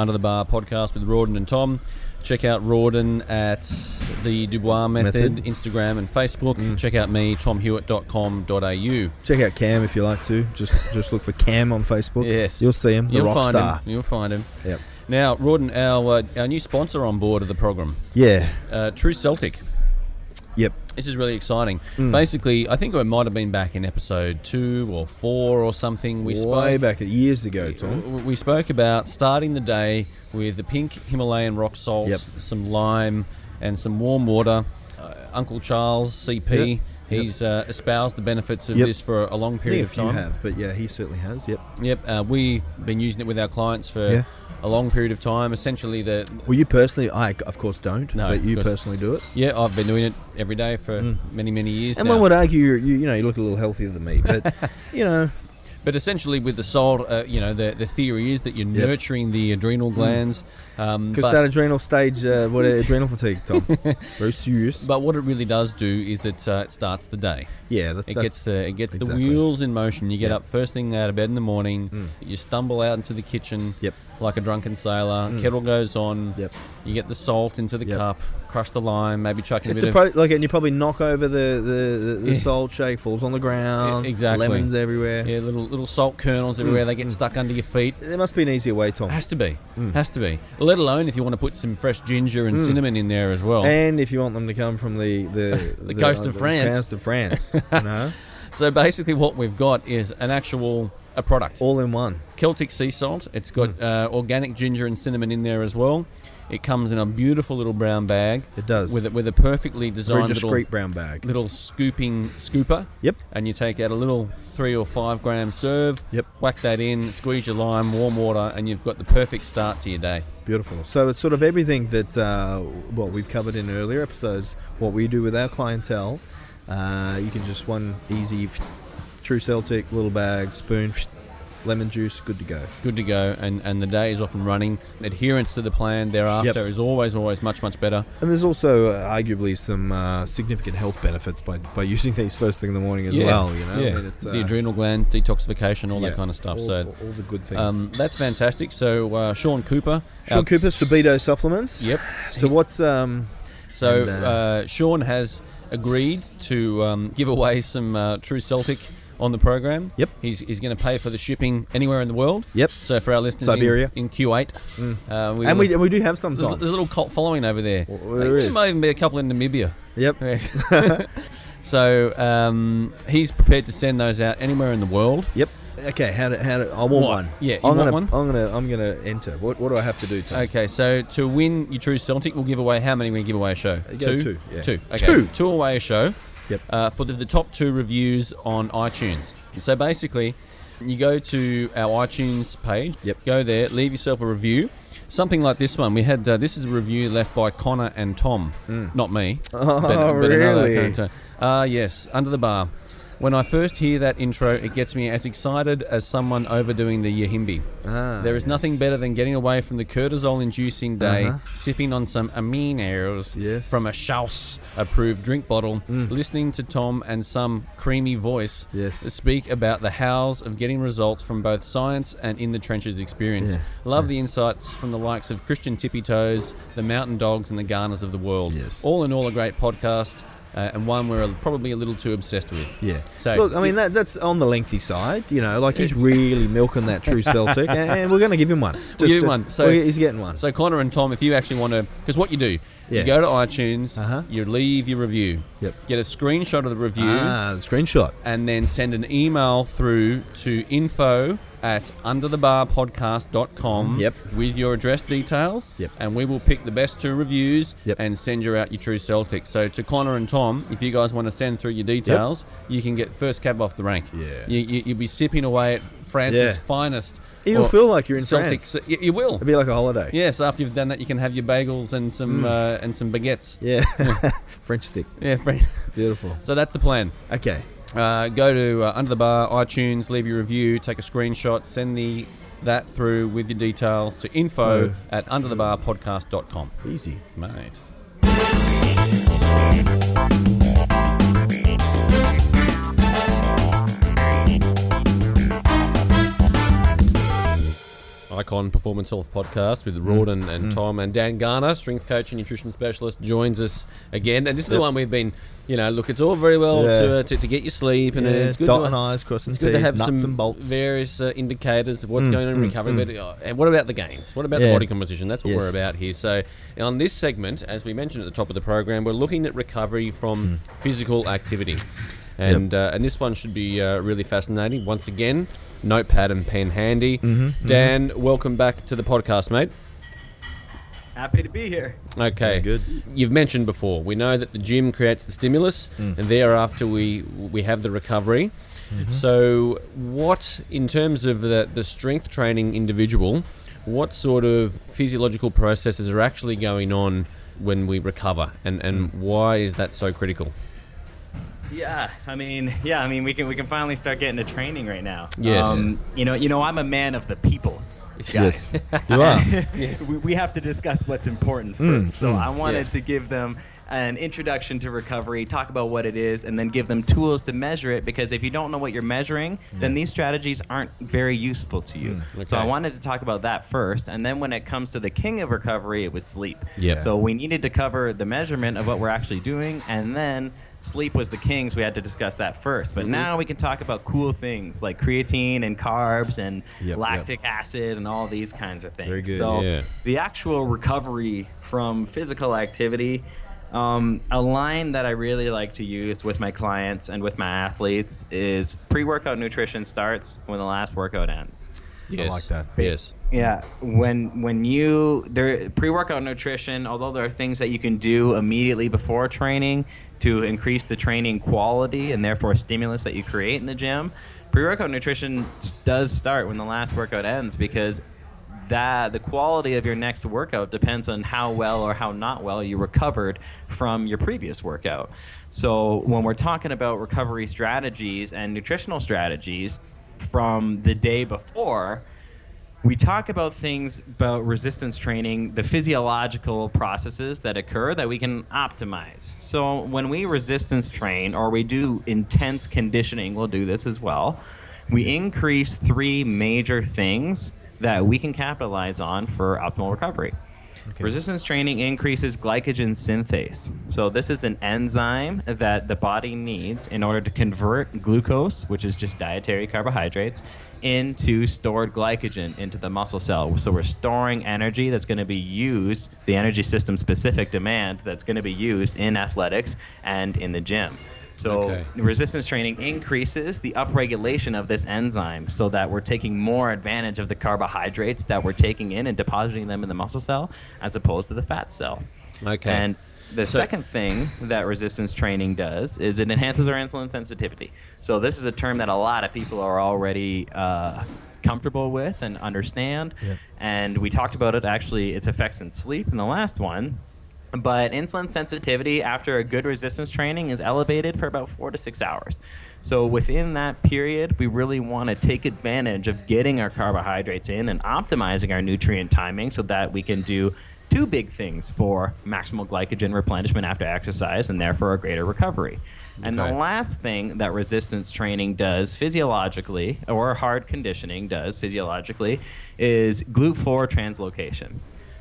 Under the Bar podcast with Rodin and Tom. Check out Rodin at the Dubois Method. Instagram and Facebook. Check out me, tomhewitt.com.au. Check out Cam if you like to. Just look for Cam on Facebook. Yes. You'll see him. The rock star. You'll find him. Yep. Now, Rodin, our new sponsor on board of the program. Yeah. True Celtic. Yep. This is really exciting. Basically, I think it might have been back in episode 2 or 4 or something. We spoke way back years ago, Tom. We spoke about starting the day with the pink Himalayan rock salt, some lime, and some warm water. Uncle Charles, CP, he's espoused the benefits of this for a long period of time. I have, but yeah, he certainly has. Yep. Yep. We've been using it with our clients for a long period of time. Essentially, well, you personally, I of course don't. No, but you personally do it. Yeah, I've been doing it every day for many, many years. And now. One would argue, you look a little healthier than me, but But essentially, with the salt, the theory is that you're nurturing the adrenal glands. Because that adrenal stage, adrenal fatigue, Tom. Very serious. But what it really does do is it starts the day. Yeah, it gets the wheels in motion. You get up first thing out of bed in the morning. You stumble out into the kitchen like a drunken sailor. Kettle goes on. Yep. You get the salt into the cup. Crush the lime, maybe chuck in and you probably knock over the salt shake, falls on the ground. Exactly. Lemons everywhere. Yeah, little salt kernels everywhere. They get stuck under your feet. There must be an easier way, Tom. Has to be. Let alone if you want to put some fresh ginger and cinnamon in there as well. And if you want them to come from the coast of France. Coast of France. You know? So basically, what we've got is an actual product, all in one. Celtic sea salt. It's got organic ginger and cinnamon in there as well. It comes in a beautiful little brown bag. It does. With a perfectly designed little scooper. Yep. And you take out a little 3 or 5 gram serve. Yep. Whack that in, squeeze your lime, warm water, and you've got the perfect start to your day. Beautiful. So it's sort of everything that what we've covered in earlier episodes, what we do with our clientele. You can just one easy True Celtic, little bag, spoon, lemon juice, good to go. Good to go, and the day is off and running. Adherence to the plan thereafter is always much, much better. And there's also arguably some significant health benefits by using these first thing in the morning as well. You know, I mean, it's, the adrenal glands, detoxification, all that kind of stuff. All the good things. That's fantastic. So Sean Cooper, Sabido supplements. Yep. So Sean has agreed to give away some True Celtic on the program. Yep. He's going to pay for the shipping anywhere in the world. Yep. So for our listeners in Kuwait. We do have some. There's a little cult following over there. There might even be a couple in Namibia. Yep. So he's prepared to send those out anywhere in the world. Yep. Okay, how do I want one? Yeah, I'm gonna enter. What do I have to do, Tom? Okay, so to win your True Celtic, we'll give away how many we give away a show? Two. Okay. Two away a show. Yep. For the top 2 reviews on iTunes. So basically, you go to our iTunes page. Yep. Go there, leave yourself a review. Something like this one. We had this is a review left by Connor and Tom, not me. Oh, but really? Another yes, Under the Bar. When I first hear that intro, it gets me as excited as someone overdoing the Yohimbi. There is nothing better than getting away from the cortisol-inducing day, sipping on some aminos from a Schaus-approved drink bottle, listening to Tom and some creamy voice speak about the hows of getting results from both science and in-the-trenches experience. Yeah. Love the insights from the likes of Christian Tippy Toes, the Mountain Dogs, and the Garners of the world. Yes. All in all, a great podcast. And one we're probably a little too obsessed with. Yeah. So look, I mean, that's on the lengthy side. You know, like he's really milking that True Celtic, and we're going to give him one. So he's getting one. So Connor and Tom, if you actually want to, because what you do, you go to iTunes, you leave your review, get a screenshot of the review, and then send an email through to info@underthebarpodcast.com with your address details, and we will pick the best 2 reviews and send you out your True Celtic. So to Connor and Tom, if you guys want to send through your details, you can get first cab off the rank. Yeah, you'll be sipping away at France's finest. You'll feel like you're in France. You will. It'll be like a holiday. Yes, after you've done that, you can have your bagels and some baguettes. Yeah, French stick. Yeah, French. Beautiful. So that's the plan. Okay. Go to Under the Bar, iTunes, leave your review, take a screenshot, send that through with your details to info at underthebarpodcast.com. Easy. Mate. Icon Performance Health podcast with Rodin and Tom, and Dan Garner, strength coach and nutrition specialist, joins us again. And this is the one we've been, you know, look, it's all very well to get your sleep, and it's good dotting I's, crossing T's, to have nuts some and bolts, various indicators of what's going on in recovery. But and what about the gains? What about the body composition? That's what we're about here. So on this segment, as we mentioned at the top of the program, we're looking at recovery from physical activity. And and this one should be really fascinating. Once again, notepad and pen handy. Dan, welcome back to the podcast, mate. Happy to be here. Okay. Good. You've mentioned before, we know that the gym creates the stimulus, and thereafter we have the recovery. So what, in terms of the strength training individual, what sort of physiological processes are actually going on when we recover, and why is that so critical? Yeah, I mean, we can finally start getting to training right now. Yes. You know, I'm a man of the people, guys. Yes, you are. Yes. We have to discuss what's important first. So I wanted to give them an introduction to recovery, talk about what it is, and then give them tools to measure it, because if you don't know what you're measuring, then these strategies aren't very useful to you. Okay. So I wanted to talk about that first, and then when it comes to the king of recovery, it was sleep. Yeah. So we needed to cover the measurement of what we're actually doing, and then sleep was the king, so we had to discuss that first. But now we can talk about cool things like creatine and carbs and lactic acid and all these kinds of things. Very good. So the actual recovery from physical activity, a line that I really like to use with my clients and with my athletes is pre-workout nutrition starts when the last workout ends. Yes. I like that. Yes. Yeah. When you, there, pre-workout nutrition, although there are things that you can do immediately before training to increase the training quality and therefore stimulus that you create in the gym, pre-workout nutrition does start when the last workout ends, because that the quality of your next workout depends on how well or how not well you recovered from your previous workout. So when we're talking about recovery strategies and nutritional strategies from the day before, we talk about things about resistance training, the physiological processes that occur that we can optimize. So when we resistance train or we do intense conditioning, we'll do this as well, we increase three major things that we can capitalize on for optimal recovery. Okay. Resistance training increases glycogen synthase. So this is an enzyme that the body needs in order to convert glucose, which is just dietary carbohydrates, into stored glycogen into the muscle cell. So we're storing energy that's going to be used, the energy system specific demand that's going to be used in athletics and in the gym. So resistance training increases the upregulation of this enzyme so that we're taking more advantage of the carbohydrates that we're taking in and depositing them in the muscle cell as opposed to the fat cell. Okay. And the second thing that resistance training does is it enhances our insulin sensitivity. So this is a term that a lot of people are already comfortable with and understand. Yeah. And we talked about it, actually, its effects in sleep in the last one. But insulin sensitivity after a good resistance training is elevated for about 4 to 6 hours. So within that period, we really want to take advantage of getting our carbohydrates in and optimizing our nutrient timing so that we can do two big things for maximal glycogen replenishment after exercise and therefore a greater recovery. Okay. And the last thing that resistance training does physiologically, or hard conditioning does physiologically, is GLUT4 translocation.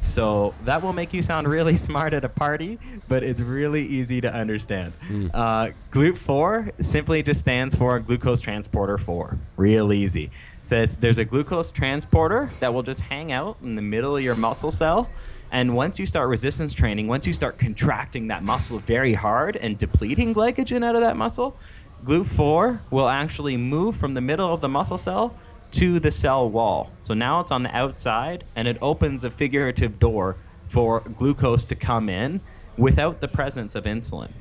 So that will make you sound really smart at a party, but it's really easy to understand. GLUT4 simply just stands for glucose transporter 4. Real easy. Says there's a glucose transporter that will just hang out in the middle of your muscle cell. And once you start resistance training, once you start contracting that muscle very hard and depleting glycogen out of that muscle, GLUT4 will actually move from the middle of the muscle cell to the cell wall. So now it's on the outside, and it opens a figurative door for glucose to come in without the presence of insulin.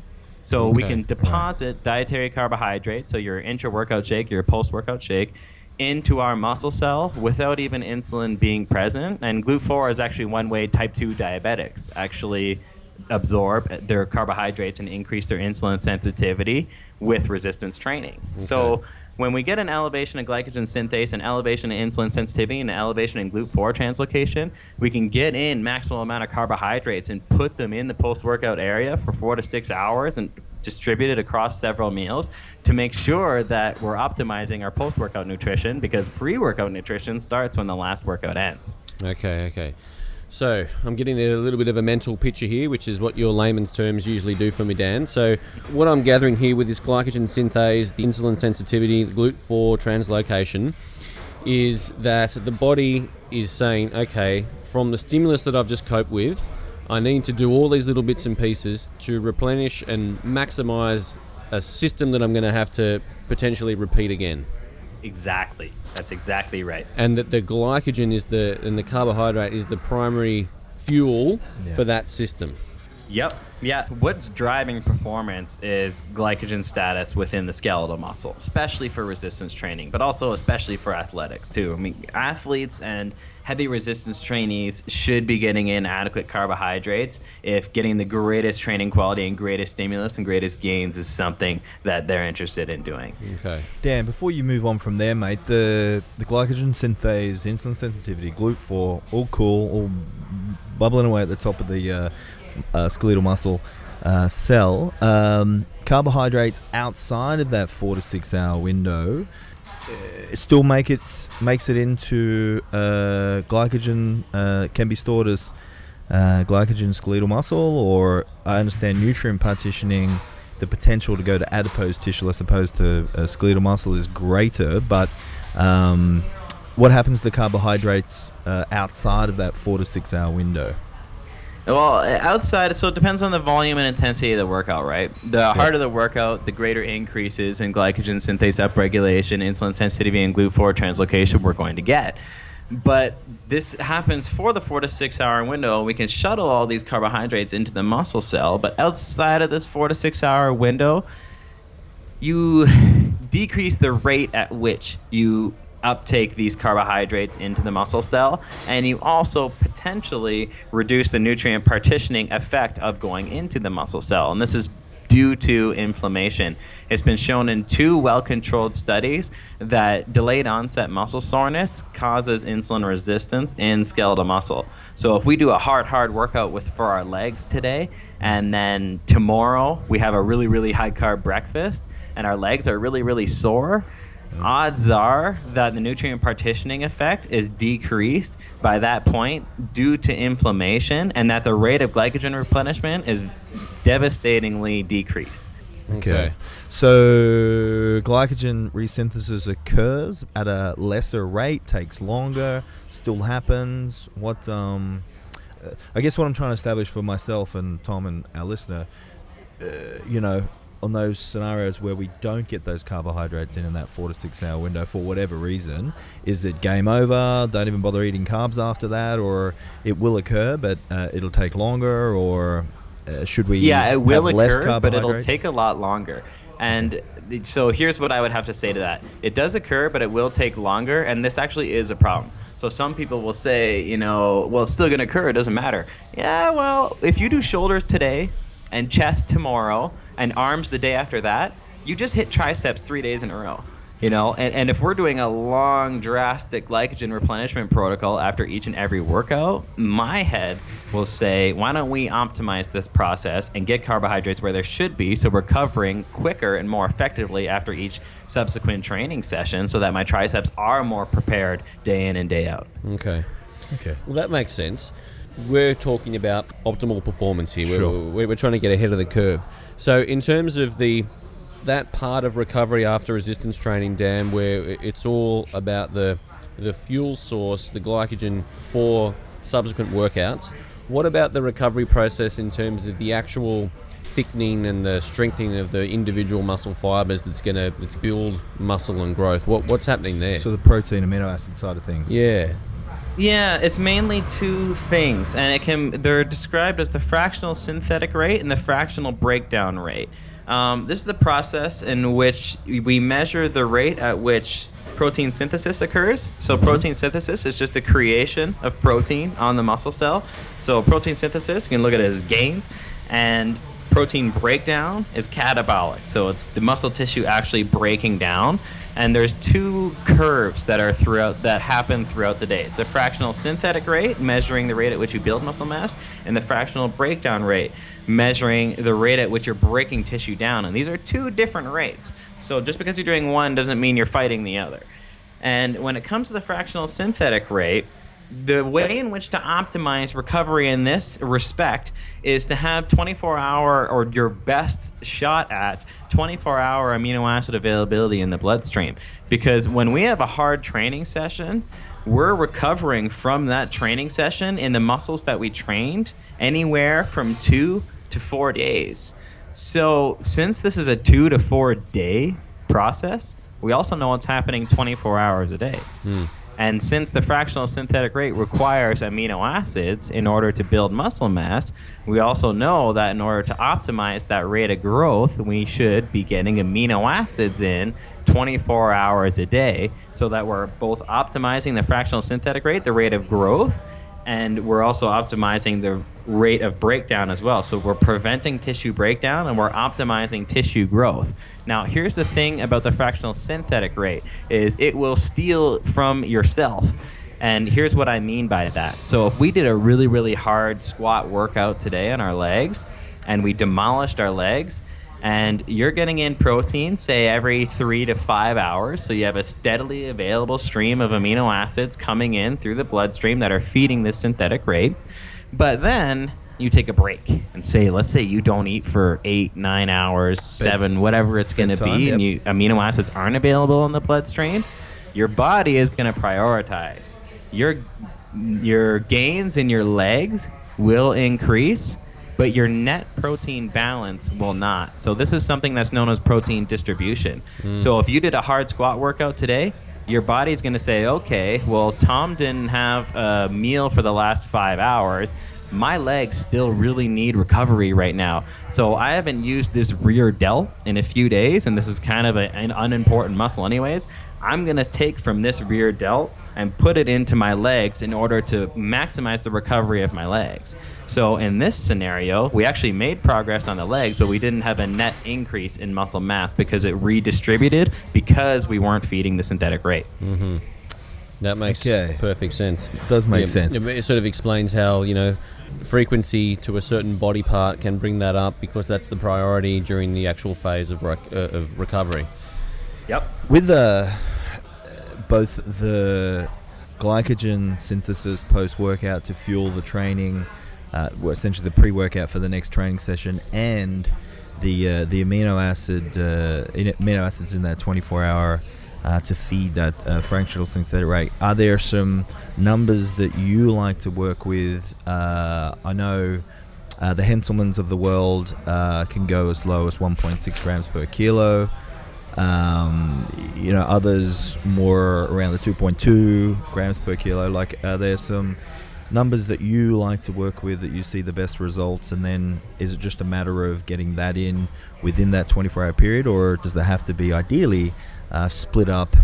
So we can deposit dietary carbohydrates, so your intra-workout shake, your post-workout shake, into our muscle cell without even insulin being present. And GLUT4 is actually one way type 2 diabetics actually absorb their carbohydrates and increase their insulin sensitivity with resistance training. Okay. So when we get an elevation of glycogen synthase, an elevation of insulin sensitivity, and an elevation in GLUT4 translocation, we can get in maximal amount of carbohydrates and put them in the post-workout area for 4 to 6 hours and distributed across several meals to make sure that we're optimizing our post-workout nutrition, because pre-workout nutrition starts when the last workout ends. Okay. So I'm getting a little bit of a mental picture here, which is what your layman's terms usually do for me, Dan. So what I'm gathering here with this glycogen synthase, the insulin sensitivity, the GLUT4 translocation, is that the body is saying, okay, from the stimulus that I've just coped with, I need to do all these little bits and pieces to replenish and maximize a system that I'm going to have to potentially repeat again. Exactly. That's exactly right. And that the glycogen is the carbohydrate is the primary fuel for that system. Yep. Yeah. What's driving performance is glycogen status within the skeletal muscle, especially for resistance training, but also especially for athletics too. I mean, athletes and heavy resistance trainees should be getting in adequate carbohydrates if getting the greatest training quality and greatest stimulus and greatest gains is something that they're interested in doing. Okay. Dan, before you move on from there, mate, the glycogen synthase, insulin sensitivity, GLUT4, all cool, all bubbling away at the top of the skeletal muscle cell. Carbohydrates outside of that 4 to 6 hour window, it still makes it into glycogen, can be stored as glycogen skeletal muscle, or I understand nutrient partitioning, the potential to go to adipose tissue as opposed to skeletal muscle is greater, but what happens to carbohydrates outside of that 4 to 6 hour window? Well, outside, so it depends on the volume and intensity of the workout, right? The harder the workout, the greater increases in glycogen synthase upregulation, insulin sensitivity, and GLUT4 translocation we're going to get. But this happens for the 4 to 6 hour window. We can shuttle all these carbohydrates into the muscle cell, but outside of this 4 to 6 hour window, you decrease the rate at which you uptake these carbohydrates into the muscle cell, and you also potentially reduce the nutrient partitioning effect of going into the muscle cell, and this is due to inflammation. It's been shown in 2 well-controlled studies that delayed onset muscle soreness causes insulin resistance in skeletal muscle. So if we do a hard workout for our legs today, and then tomorrow we have a really high carb breakfast and our legs are really sore, odds are that the nutrient partitioning effect is decreased by that point due to inflammation, and that the rate of glycogen replenishment is devastatingly decreased. Okay. So glycogen resynthesis occurs at a lesser rate, takes longer, still happens. What I guess what I'm trying to establish for myself and Tom and our listener, on those scenarios where we don't get those carbohydrates in that 4 to 6 hour window for whatever reason, is it game over? Don't even bother eating carbs after that, or it will occur, but it'll take longer, or should we? Yeah, it will occur, but it'll take a lot longer. And so here's what I would have to say to that: it does occur, but it will take longer, and this actually is a problem. So some people will say, well, it's still going to occur; it doesn't matter. Yeah, well, if you do shoulders today and chest tomorrow and arms the day after that, you just hit triceps 3 days in a row, and if we're doing a long drastic glycogen replenishment protocol after each and every workout, my head will say, why don't we optimize this process and get carbohydrates where there should be, so we're covering quicker and more effectively after each subsequent training session, so that my triceps are more prepared day in and day out. Okay. Well, that makes sense. We're talking about optimal performance here. Sure. We're trying to get ahead of the curve. So in terms of that part of recovery after resistance training, Dan, where it's all about the fuel source, the glycogen for subsequent workouts, what about the recovery process in terms of the actual thickening and the strengthening of the individual muscle fibers that's build muscle and growth? What's happening there? So the protein amino acid side of things. Yeah, it's mainly 2 things, and they're described as the fractional synthetic rate and the fractional breakdown rate. This is the process in which we measure the rate at which protein synthesis occurs. So protein synthesis is just the creation of protein on the muscle cell. So protein synthesis, you can look at it as gains, and protein breakdown is catabolic. So it's the muscle tissue actually breaking down. And there's two curves that are throughout, that happen throughout the day. It's the fractional synthetic rate, measuring the rate at which you build muscle mass, and the fractional breakdown rate, measuring the rate at which you're breaking tissue down. And these are two different rates. So just because you're doing one doesn't mean you're fighting the other. And when it comes to the fractional synthetic rate, the way in which to optimize recovery in this respect is to have 24-hour, or your best shot at 24-hour amino acid availability in the bloodstream. Because when we have a hard training session, we're recovering from that training session in the muscles that we trained anywhere from 2 to 4 days. So since this is a 2 to 4 day process, we also know what's happening 24 hours a day. And since the fractional synthetic rate requires amino acids in order to build muscle mass, we also know that in order to optimize that rate of growth, we should be getting amino acids in 24 hours a day, so that we're both optimizing the fractional synthetic rate, the rate of growth, and we're also optimizing the rate of breakdown as well. So we're preventing tissue breakdown and we're optimizing tissue growth. Now, here's the thing about the fractional synthetic rate, is it will steal from yourself. And here's what I mean by that. So if we did a really, really hard squat workout today on our legs, and we demolished our legs, and you're getting in protein, say every 3 to 5 hours, so you have a steadily available stream of amino acids coming in through the bloodstream that are feeding this synthetic rate. But then you take a break and say, let's say you don't eat for 8, 9 hours, 7, whatever it's going to be, and you, amino acids aren't available in the bloodstream, your body is going to prioritize. Your gains in your legs will increase, but your net protein balance will not. So this is something that's known as protein distribution. So if you did a hard squat workout today, your body's gonna say, okay, well, Tom didn't have a meal for the last 5 hours. My legs still really need recovery right now. So I haven't used this rear delt in a few days, and this is kind of an unimportant muscle anyways. I'm gonna take from this rear delt and put it into my legs in order to maximize the recovery of my legs. So in this scenario, we actually made progress on the legs, but we didn't have a net increase in muscle mass because it redistributed, because we weren't feeding the synthetic rate. That makes perfect sense. It does make sense. It sort of explains how, you know, frequency to a certain body part can bring that up, because that's the priority during the actual phase of recovery. Yep. With both the glycogen synthesis post-workout to fuel the training, essentially the pre-workout for the next training session, and the amino acids in that 24-hour to feed that fractional synthetic rate. Are there some numbers that you like to work with? I know the Henselmans of the world can go as low as 1.6 grams per kilo. You know, others more around the 2.2 grams per kilo. Like, are there some numbers that you like to work with that you see the best results, and then is it just a matter of getting that in within that 24-hour period, or does that have to be ideally split up,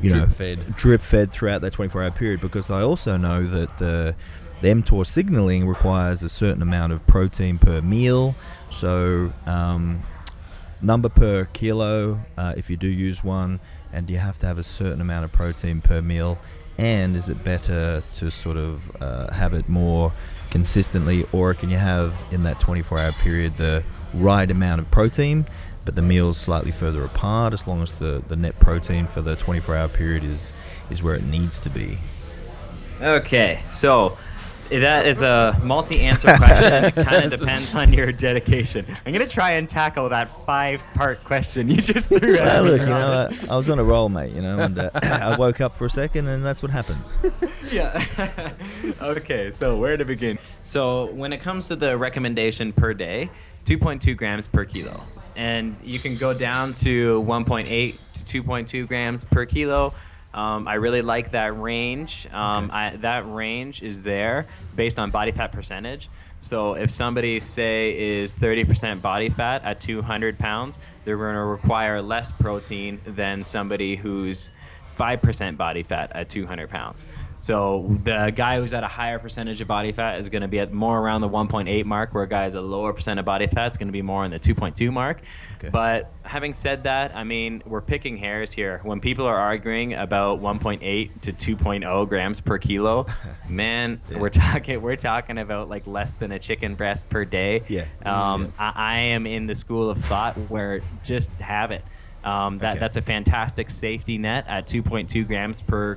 drip fed throughout that 24-hour period? Because I also know that the mTOR signaling requires a certain amount of protein per meal, so number per kilo if you do use one, and do you have to have a certain amount of protein per meal? And is it better to sort of have it more consistently, or can you have in that 24-hour period the right amount of protein, but the meal's slightly further apart, as long as the net protein for the 24-hour period is where it needs to be? Okay, so that is a multi-answer question. It kind of depends on your dedication. I'm going to try and tackle that 5-part question you just threw out. Well, look, you know, I was on a roll, mate, you know, and I woke up for a second, and that's what happens. Yeah. Okay, so where to begin? So when it comes to the recommendation per day, 2.2 grams per kilo. And you can go down to 1.8 to 2.2 grams per kilo. I really like that range. That range is there based on body fat percentage. So if somebody, say, is 30% body fat at 200 pounds, they're going to require less protein than somebody who's 5% body fat at 200 pounds. So the guy who's at a higher percentage of body fat is going to be at more around the 1.8 mark, where a guy is a lower percent of body fat is going to be more in the 2.2 mark. Okay. But having said that, I mean, we're picking hairs here. When people are arguing about 1.8 to 2.0 grams per kilo, man, yeah. we're talking about like less than a chicken breast per day. Yeah. I am in the school of thought where just have it. That's a fantastic safety net at 2.2 grams per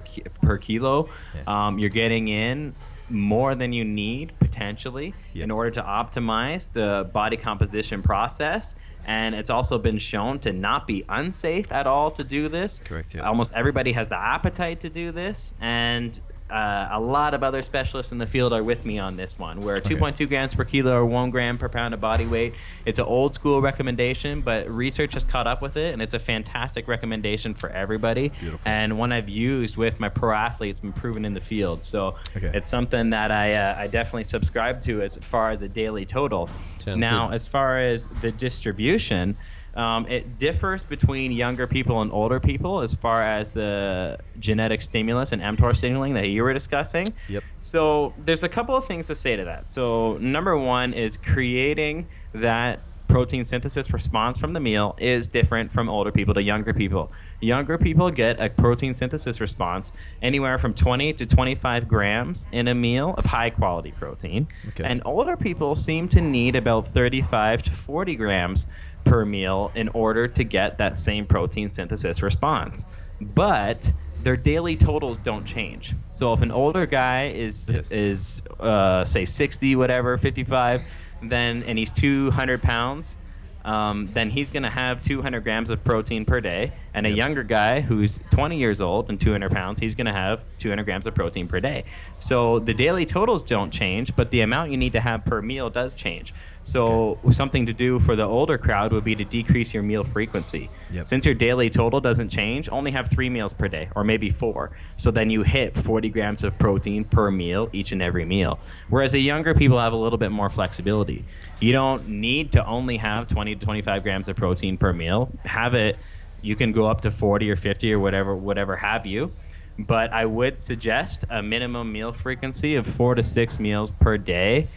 kilo. Yeah. You're getting in more than you need potentially in order to optimize the body composition process. And it's also been shown to not be unsafe at all to do this. Correct. Yeah. Almost everybody has the appetite to do this. And a lot of other specialists in the field are with me on this one, where 2.2 grams per kilo or 1 gram per pound of body weight, it's an old school recommendation, but research has caught up with it, and it's a fantastic recommendation for everybody. Beautiful. And one I've used with my pro athletes, been proven in the field. So it's something that I definitely subscribe to as far as a daily total. Sounds now, good. As far as the distribution, it differs between younger people and older people as far as the genetic stimulus and mTOR signaling that you were discussing. Yep. So there's a couple of things to say to that. So number one is creating that protein synthesis response from the meal is different from older people to younger people. Younger people get a protein synthesis response anywhere from 20 to 25 grams in a meal of high quality protein. Okay. And older people seem to need about 35 to 40 grams per meal in order to get that same protein synthesis response. But their daily totals don't change. So if an older guy is say 60, whatever, 55, then and he's 200 pounds, then he's going to have 200 grams of protein per day. And a younger guy who's 20 years old and 200 pounds, he's going to have 200 grams of protein per day. So the daily totals don't change, but the amount you need to have per meal does change. So something to do for the older crowd would be to decrease your meal frequency. Yep. Since your daily total doesn't change, only have 3 meals per day or maybe 4. So then you hit 40 grams of protein per meal each and every meal. Whereas the younger people have a little bit more flexibility. You don't need to only have 20 to 25 grams of protein per meal. Have it. You can go up to 40 or 50 or whatever have you. But I would suggest a minimum meal frequency of 4 to 6 meals per day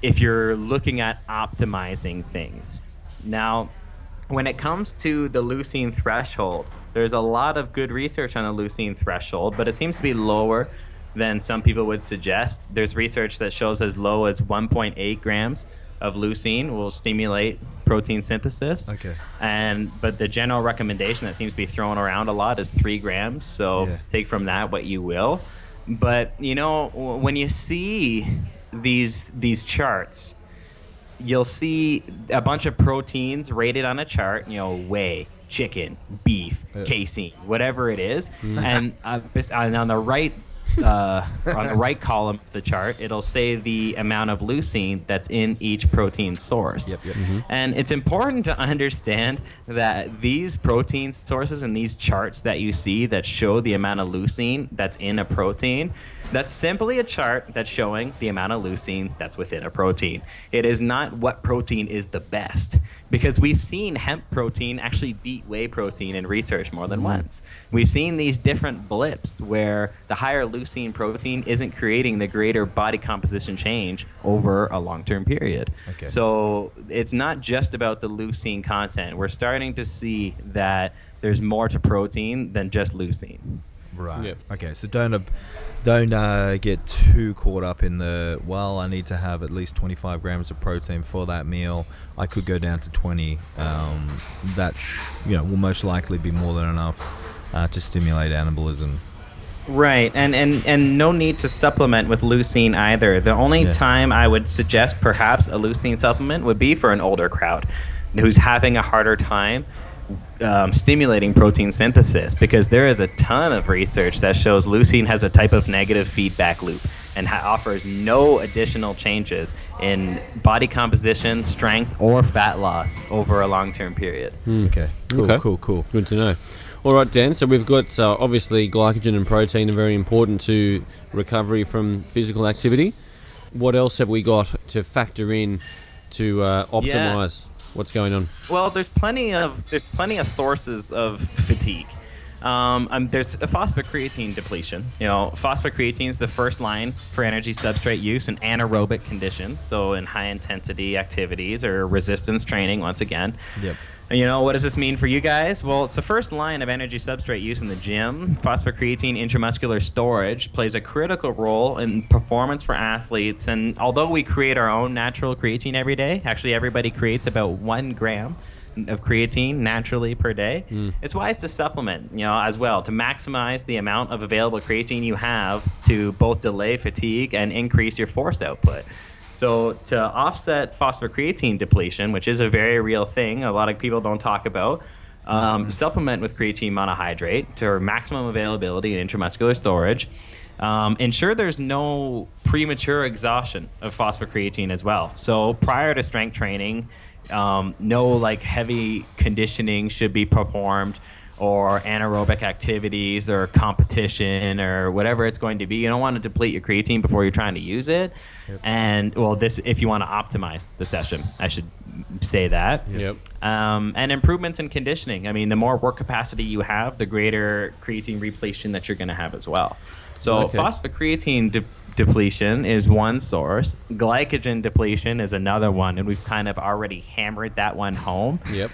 if you're looking at optimizing things. Now, when it comes to the leucine threshold, there's a lot of good research on the leucine threshold, but it seems to be lower than some people would suggest. There's research that shows as low as 1.8 grams of leucine will stimulate protein synthesis. Okay. But the general recommendation that seems to be thrown around a lot is 3 grams. So take from that what you will. But you know, when you see these charts, you'll see a bunch of proteins rated on a chart, you know, whey, chicken, beef, casein, whatever it is. And on the right column of the chart, it'll say the amount of leucine that's in each protein source. Yep, yep. Mm-hmm. And it's important to understand that these protein sources and these charts that you see that show the amount of leucine that's in a protein, that's simply a chart that's showing the amount of leucine that's within a protein. It is not what protein is the best, because we've seen hemp protein actually beat whey protein in research more than once. We've seen these different blips where the higher leucine protein isn't creating the greater body composition change over a long-term period. Okay. So it's not just about the leucine content. We're starting to see that there's more to protein than just leucine. Right. Yep. Okay. So don't get too caught up in the, well, I need to have at least 25 grams of protein for that meal. I could go down to 20. That will most likely be more than enough to stimulate anabolism. Right. And no need to supplement with leucine either. The only time I would suggest perhaps a leucine supplement would be for an older crowd who's having a harder time stimulating protein synthesis, because there is a ton of research that shows leucine has a type of negative feedback loop and offers no additional changes in body composition, strength, or fat loss over a long-term period. Okay. Cool. Good to know. All right, Dan, so we've got obviously glycogen and protein are very important to recovery from physical activity. What else have we got to factor in to optimize? What's going on? Well, there's plenty of sources of fatigue. There's a phosphocreatine depletion. You know, phosphocreatine is the first line for energy substrate use in anaerobic conditions, so in high intensity activities or resistance training once again. Yep. You know, what does this mean for you guys? Well, it's the first line of energy substrate use in the gym. Phosphocreatine intramuscular storage plays a critical role in performance for athletes. And although we create our own natural creatine every day, actually everybody creates about 1 gram of creatine naturally per day, it's wise to supplement, you know, as well to maximize the amount of available creatine you have to both delay fatigue and increase your force output. So to offset phosphocreatine depletion, which is a very real thing a lot of people don't talk about, supplement with creatine monohydrate to maximum availability and intramuscular storage. Ensure there's no premature exhaustion of phosphocreatine as well. So prior to strength training, no like heavy conditioning should be performed, or anaerobic activities or competition or whatever it's going to be. You don't want to deplete your creatine before you're trying to use it. Yep. And well, this, if you want to optimize the session, I should say that. Yep. And improvements in conditioning. I mean, the more work capacity you have, the greater creatine repletion that you're going to have as well. So okay. Phosphocreatine depletion is one source. Glycogen depletion is another one, and we've kind of already hammered that one home. Yep.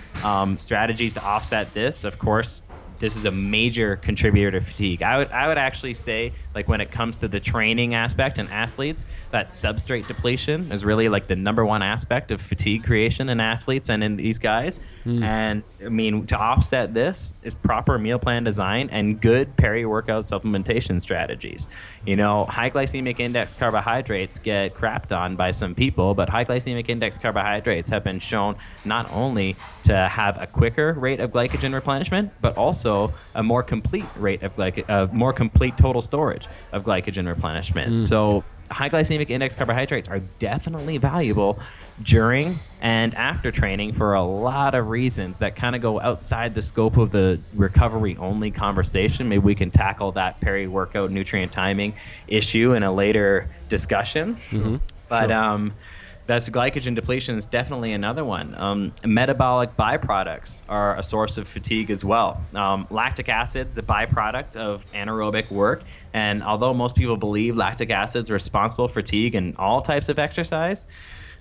Strategies to offset this, of course, this is a major contributor to fatigue. I would actually say, like, when it comes to the training aspect in athletes, that substrate depletion is really like the #1 aspect of fatigue creation in athletes and in these guys. And I mean, to offset this is proper meal plan design and good peri-workout supplementation strategies. You know, high glycemic index carbohydrates get crapped on by some people, but high glycemic index carbohydrates have been shown not only to have a quicker rate of glycogen replenishment, but also a more complete rate of more complete total storage of glycogen replenishment. So high glycemic index carbohydrates are definitely valuable during and after training for a lot of reasons that kind of go outside the scope of the recovery only conversation. Maybe we can tackle that peri-workout nutrient timing issue in a later discussion. But that's glycogen depletion is definitely another one. Metabolic byproducts are a source of fatigue as well. Lactic acid is a byproduct of anaerobic work. And although most people believe lactic acid is responsible for fatigue in all types of exercise,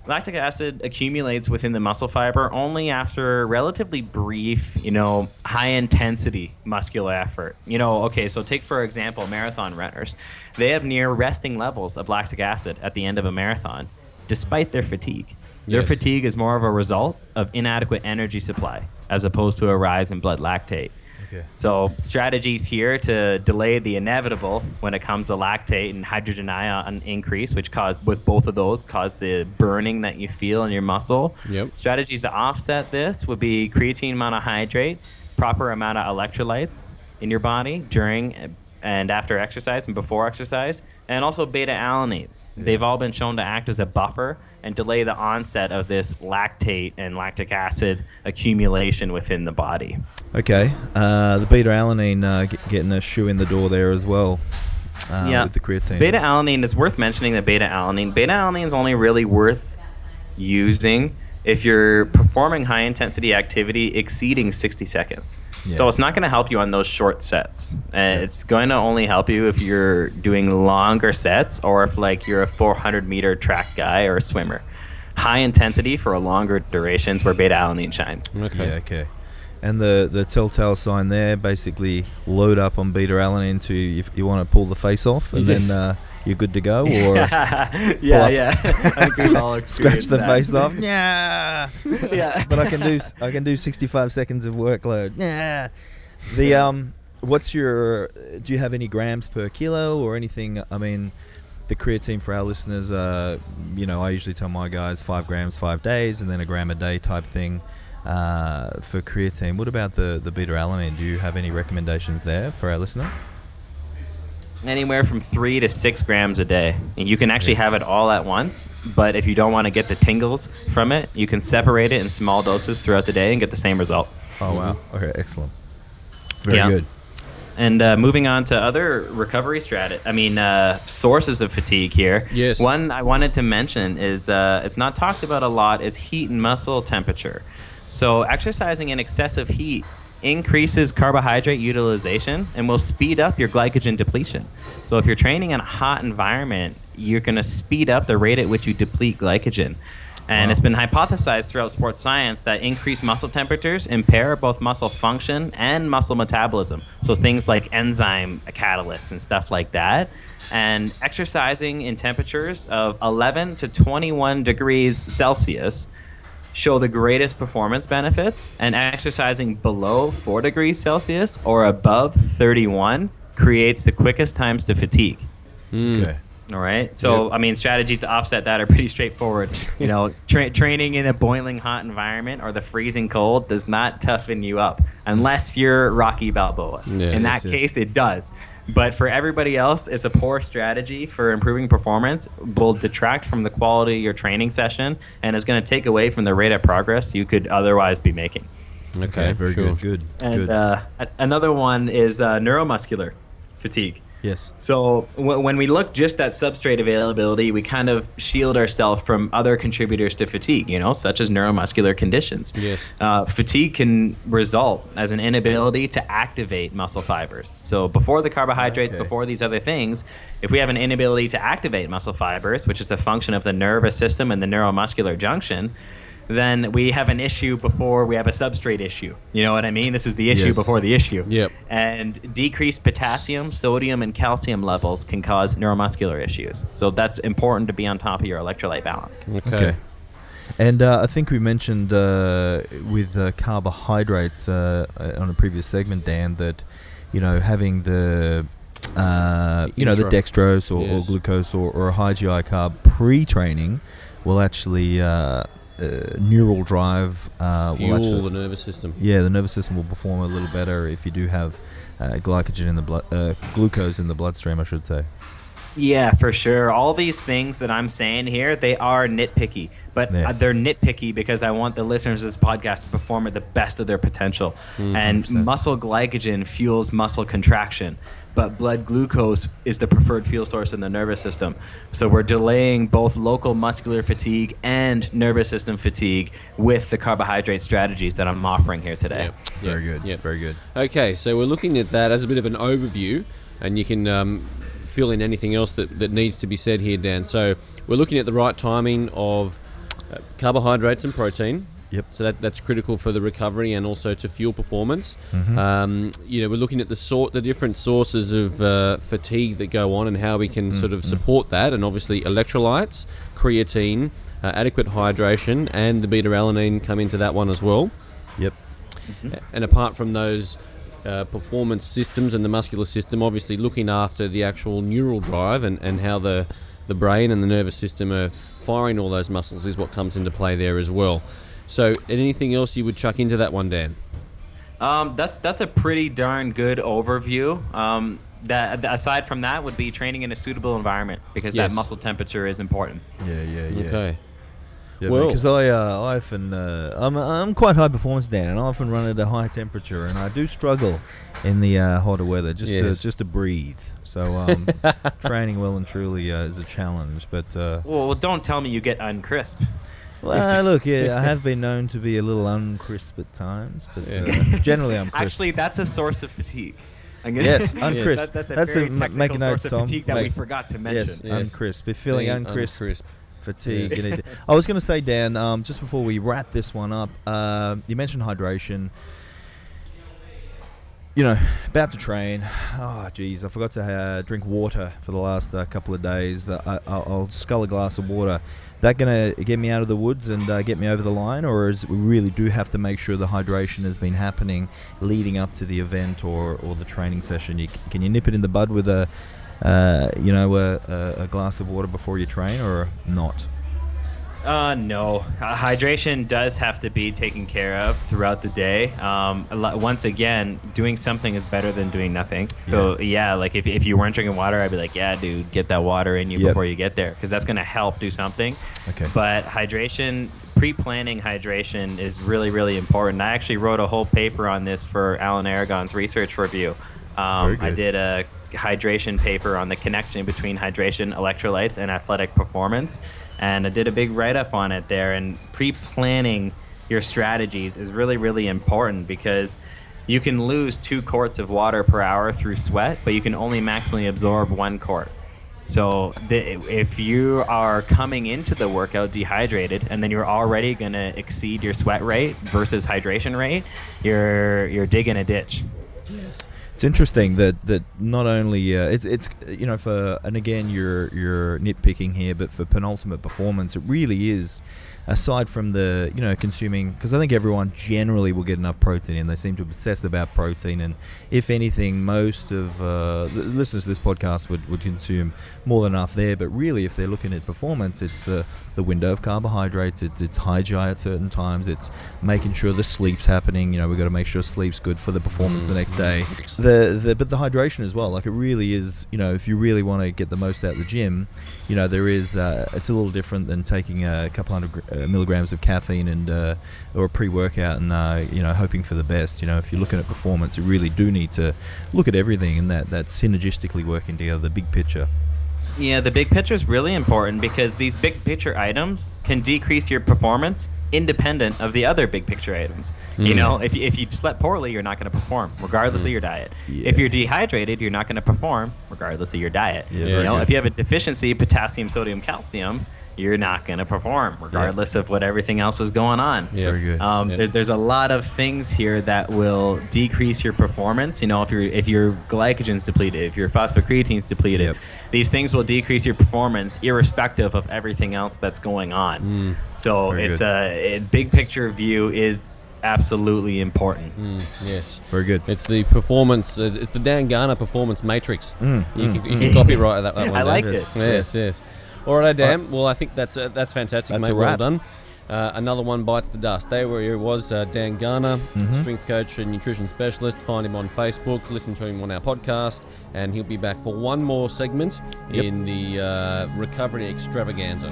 lactic acid accumulates within the muscle fiber only after relatively brief, you know, high intensity muscular effort. You know, okay, so take for example marathon runners. They have near resting levels of lactic acid at the end of a marathon, despite their fatigue. Their fatigue is more of a result of inadequate energy supply as opposed to a rise in blood lactate. Okay. So strategies here to delay the inevitable when it comes to lactate and hydrogen ion increase, which cause, with both of those, cause the burning that you feel in your muscle. Yep. Strategies to offset this would be creatine monohydrate, proper amount of electrolytes in your body during and after exercise and before exercise, and also beta-alanine. They've all been shown to act as a buffer and delay the onset of this lactate and lactic acid accumulation within the body. Okay. The beta-alanine getting a shoe in the door there as well. With the creatine. Beta-alanine is worth mentioning. The beta-alanine. Beta-alanine is only really worth using if you're performing high-intensity activity exceeding 60 seconds. Yeah. So it's not going to help you on those short sets. It's going to only help you if you're doing longer sets, or if like you're a 400-meter track guy or a swimmer. High intensity for a longer duration is where beta-alanine shines. Okay. Yeah, okay. And the telltale sign there, basically load up on beta-alanine to, if you want to pull the face off, and then you're good to go. Or I agree. Scratch the face off. But I can do 65 seconds of workload. What's your? Do you have any grams per kilo or anything? I mean, the creatine for our listeners. You know, I usually tell my guys 5 grams, 5 days, and then a gram a day type thing. For creatine, what about the beta-alanine? Do you have any recommendations there for our listener? Anywhere from 3 to 6 grams a day. And you can actually have it all at once, but if you don't want to get the tingles from it, you can separate it in small doses throughout the day and get the same result. Oh, wow. Okay, excellent. Very good. And moving on to other recovery sources of fatigue here. Yes. One I wanted to mention is, it's not talked about a lot, is heat and muscle temperature. So exercising in excessive heat increases carbohydrate utilization and will speed up your glycogen depletion. So if you're training in a hot environment, you're going to speed up the rate at which you deplete glycogen. And it's been hypothesized throughout sports science that increased muscle temperatures impair both muscle function and muscle metabolism. So things like enzyme catalysts and stuff like that. And exercising in temperatures of 11 to 21 degrees Celsius show the greatest performance benefits, and exercising below 4 degrees Celsius or above 31 creates the quickest times to fatigue. Okay. All right. So, I mean, strategies to offset that are pretty straightforward. You know, training in a boiling hot environment or the freezing cold does not toughen you up unless you're Rocky Balboa. Yes, in that case, it does. But for everybody else, it's a poor strategy for improving performance, will detract from the quality of your training session, and is going to take away from the rate of progress you could otherwise be making. Okay. Very sure. Good. And good. Another one is neuromuscular fatigue. Yes. So when we look just at substrate availability, we kind of shield ourselves from other contributors to fatigue, you know, such as neuromuscular conditions. Yes. Fatigue can result as an inability to activate muscle fibers. So before the carbohydrates, before these other things, if we have an inability to activate muscle fibers, which is a function of the nervous system and the neuromuscular junction, then we have an issue before we have a substrate issue. You know what I mean? This is the issue before the issue. Yep. And decreased potassium, sodium, and calcium levels can cause neuromuscular issues. So that's important to be on top of your electrolyte balance. Okay. And I think we mentioned with carbohydrates on a previous segment, Dan, that, you know, having the... the dextrose or glucose or a high GI carb pre-training will actually... neural drive fuel will actually, the nervous system. Yeah, the nervous system will perform a little better if you do have glycogen in the blood, glucose in the bloodstream, I should say. Yeah, for sure. All these things that I'm saying here, they are nitpicky, but they're nitpicky because I want the listeners of this podcast to perform at the best of their potential. And muscle glycogen fuels muscle contraction, but blood glucose is the preferred fuel source in the nervous system. So we're delaying both local muscular fatigue and nervous system fatigue with the carbohydrate strategies that I'm offering here today. Very good. Very good. Okay, so we're looking at that as a bit of an overview, and you can fill in anything else that needs to be said here, Dan. So we're looking at the right timing of carbohydrates and protein. Yep. So that's critical for the recovery and also to fuel performance. Mm-hmm. We're looking at the different sources of fatigue that go on and how we can sort of support that. And obviously electrolytes, creatine, adequate hydration, and the beta-alanine come into that one as well. Yep. Mm-hmm. And apart from those performance systems and the muscular system, obviously looking after the actual neural drive and how the brain and the nervous system are firing all those muscles is what comes into play there as well. So, anything else you would chuck into that one, Dan? That's a pretty darn good overview. That aside from that would be training in a suitable environment because that muscle temperature is important. Yeah. Okay. Yeah, because I often I'm quite high performance, Dan, and I often run at a high temperature, and I do struggle in the hotter weather just to breathe. So training well and truly is a challenge. But don't tell me you get uncrisp. Well, look, I have been known to be a little uncrisp at times, but generally I'm crisp. Actually, that's a source of fatigue. Uncrisp. That's very technical source of fatigue that we forgot to mention. Yes. Uncrisp. If feeling uncrisp, fatigue. Yes. I was going to say, Dan, just before we wrap this one up, you mentioned hydration. You know, about to train. Oh, geez, I forgot to drink water for the last couple of days. I'll scull a glass of water. That gonna get me out of the woods and get me over the line, or is we really do have to make sure the hydration has been happening leading up to the event or the training session? Can you nip it in the bud with a glass of water before you train, or not? No. Hydration does have to be taken care of throughout the day. Once again, doing something is better than doing nothing. So, if you weren't drinking water, I'd be like, yeah, dude, get that water in you before you get there, because that's going to help do something. Okay. But hydration, pre-planning hydration is really, really important. I actually wrote a whole paper on this for Alan Aragon's research review. I did a hydration paper on the connection between hydration, electrolytes, and athletic performance. And I did a big write-up on it there. And pre-planning your strategies is really, really important because You can lose 2 quarts of water per hour through sweat, but you can only maximally absorb 1 quart. So if you are coming into the workout dehydrated and then you're already going to exceed your sweat rate versus hydration rate, you're digging a ditch. Yes. It's interesting that not only it's you know, for, and again you're nitpicking here, but for penultimate performance, it really is, aside from the, you know, consuming, because I think everyone generally will get enough protein in. They seem to obsess about protein, and if anything, most of the listeners to this podcast would consume more than enough there. But really, if they're looking at performance, it's the window of carbohydrates, it's hygiene at certain times, it's making sure the sleep's happening. You know, we've got to make sure sleep's good for the performance the next day. But the hydration as well, like, it really is, you know, if you really want to get the most out of the gym, you know, there is it's a little different than taking a couple hundred milligrams of caffeine and or a pre-workout and you know, hoping for the best. You know, if you're looking at performance, you really do need to look at everything and that synergistically working together, the big picture. Yeah, the big picture is really important, because these big picture items can decrease your performance independent of the other big picture items. Mm. You know, if you slept poorly, you're not going to perform regardless of your diet. Yeah. If you're dehydrated, you're not going to perform regardless of your diet. Yeah. You know, if you have a deficiency, potassium, sodium, calcium, you're not going to perform regardless of what everything else is going on. Yeah. Very good. There's a lot of things here that will decrease your performance. You know, if your glycogen's depleted, if your phosphocreatine's depleted, these things will decrease your performance irrespective of everything else that's going on. Mm. So a big picture view is absolutely important. Yes, very good. It's the performance. It's the Dan Garner performance matrix. You can copyright that one. I like it. Yes. All right, Dan. Well, I think that's fantastic, mate. Well done. Another one bites the dust. Dan Garner, strength coach and nutrition specialist. Find him on Facebook. Listen to him on our podcast, and he'll be back for one more segment in the recovery extravaganza.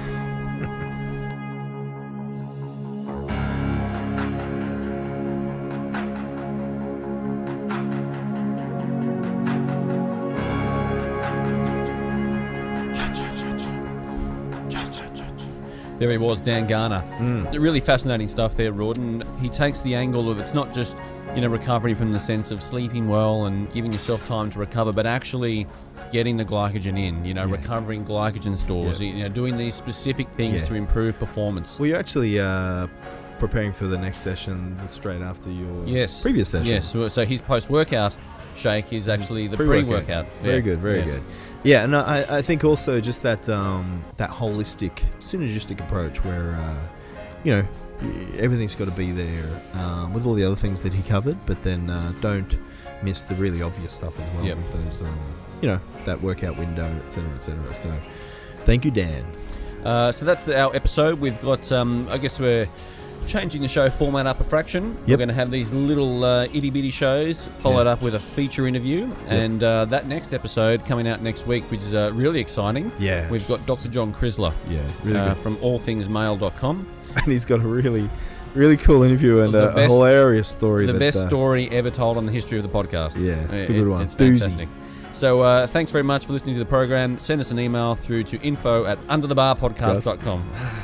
There he was, Dan Garner. Really fascinating stuff there, Rodin. He takes the angle of, it's not just, you know, recovery from the sense of sleeping well and giving yourself time to recover, but actually getting the glycogen in, you know, recovering glycogen stores, you know, doing these specific things to improve performance. Well, you're actually preparing for the next session straight after your previous session. Yes, so his post-workout shake is actually the pre-workout. Very good. Yeah, and I think also just that holistic, synergistic approach where, you know, everything's got to be there with all the other things that he covered, but then don't miss the really obvious stuff as well with those, you know, that workout window, et cetera. So thank you, Dan. So that's our episode. We've got, I guess we're changing the show format up a fraction. We're going to have these little itty bitty shows followed up with a feature interview, and that next episode coming out next week, which is really exciting. Yeah, we've got Dr. John Crisler. Yeah, really good. From allthingsmail.com, and he's got a really cool interview and a hilarious story. The best story ever told on the history of the podcast. Yeah, it's a good one. It's fantastic. So thanks very much for listening to the program. Send us an email through to info@underthebarpodcast.com.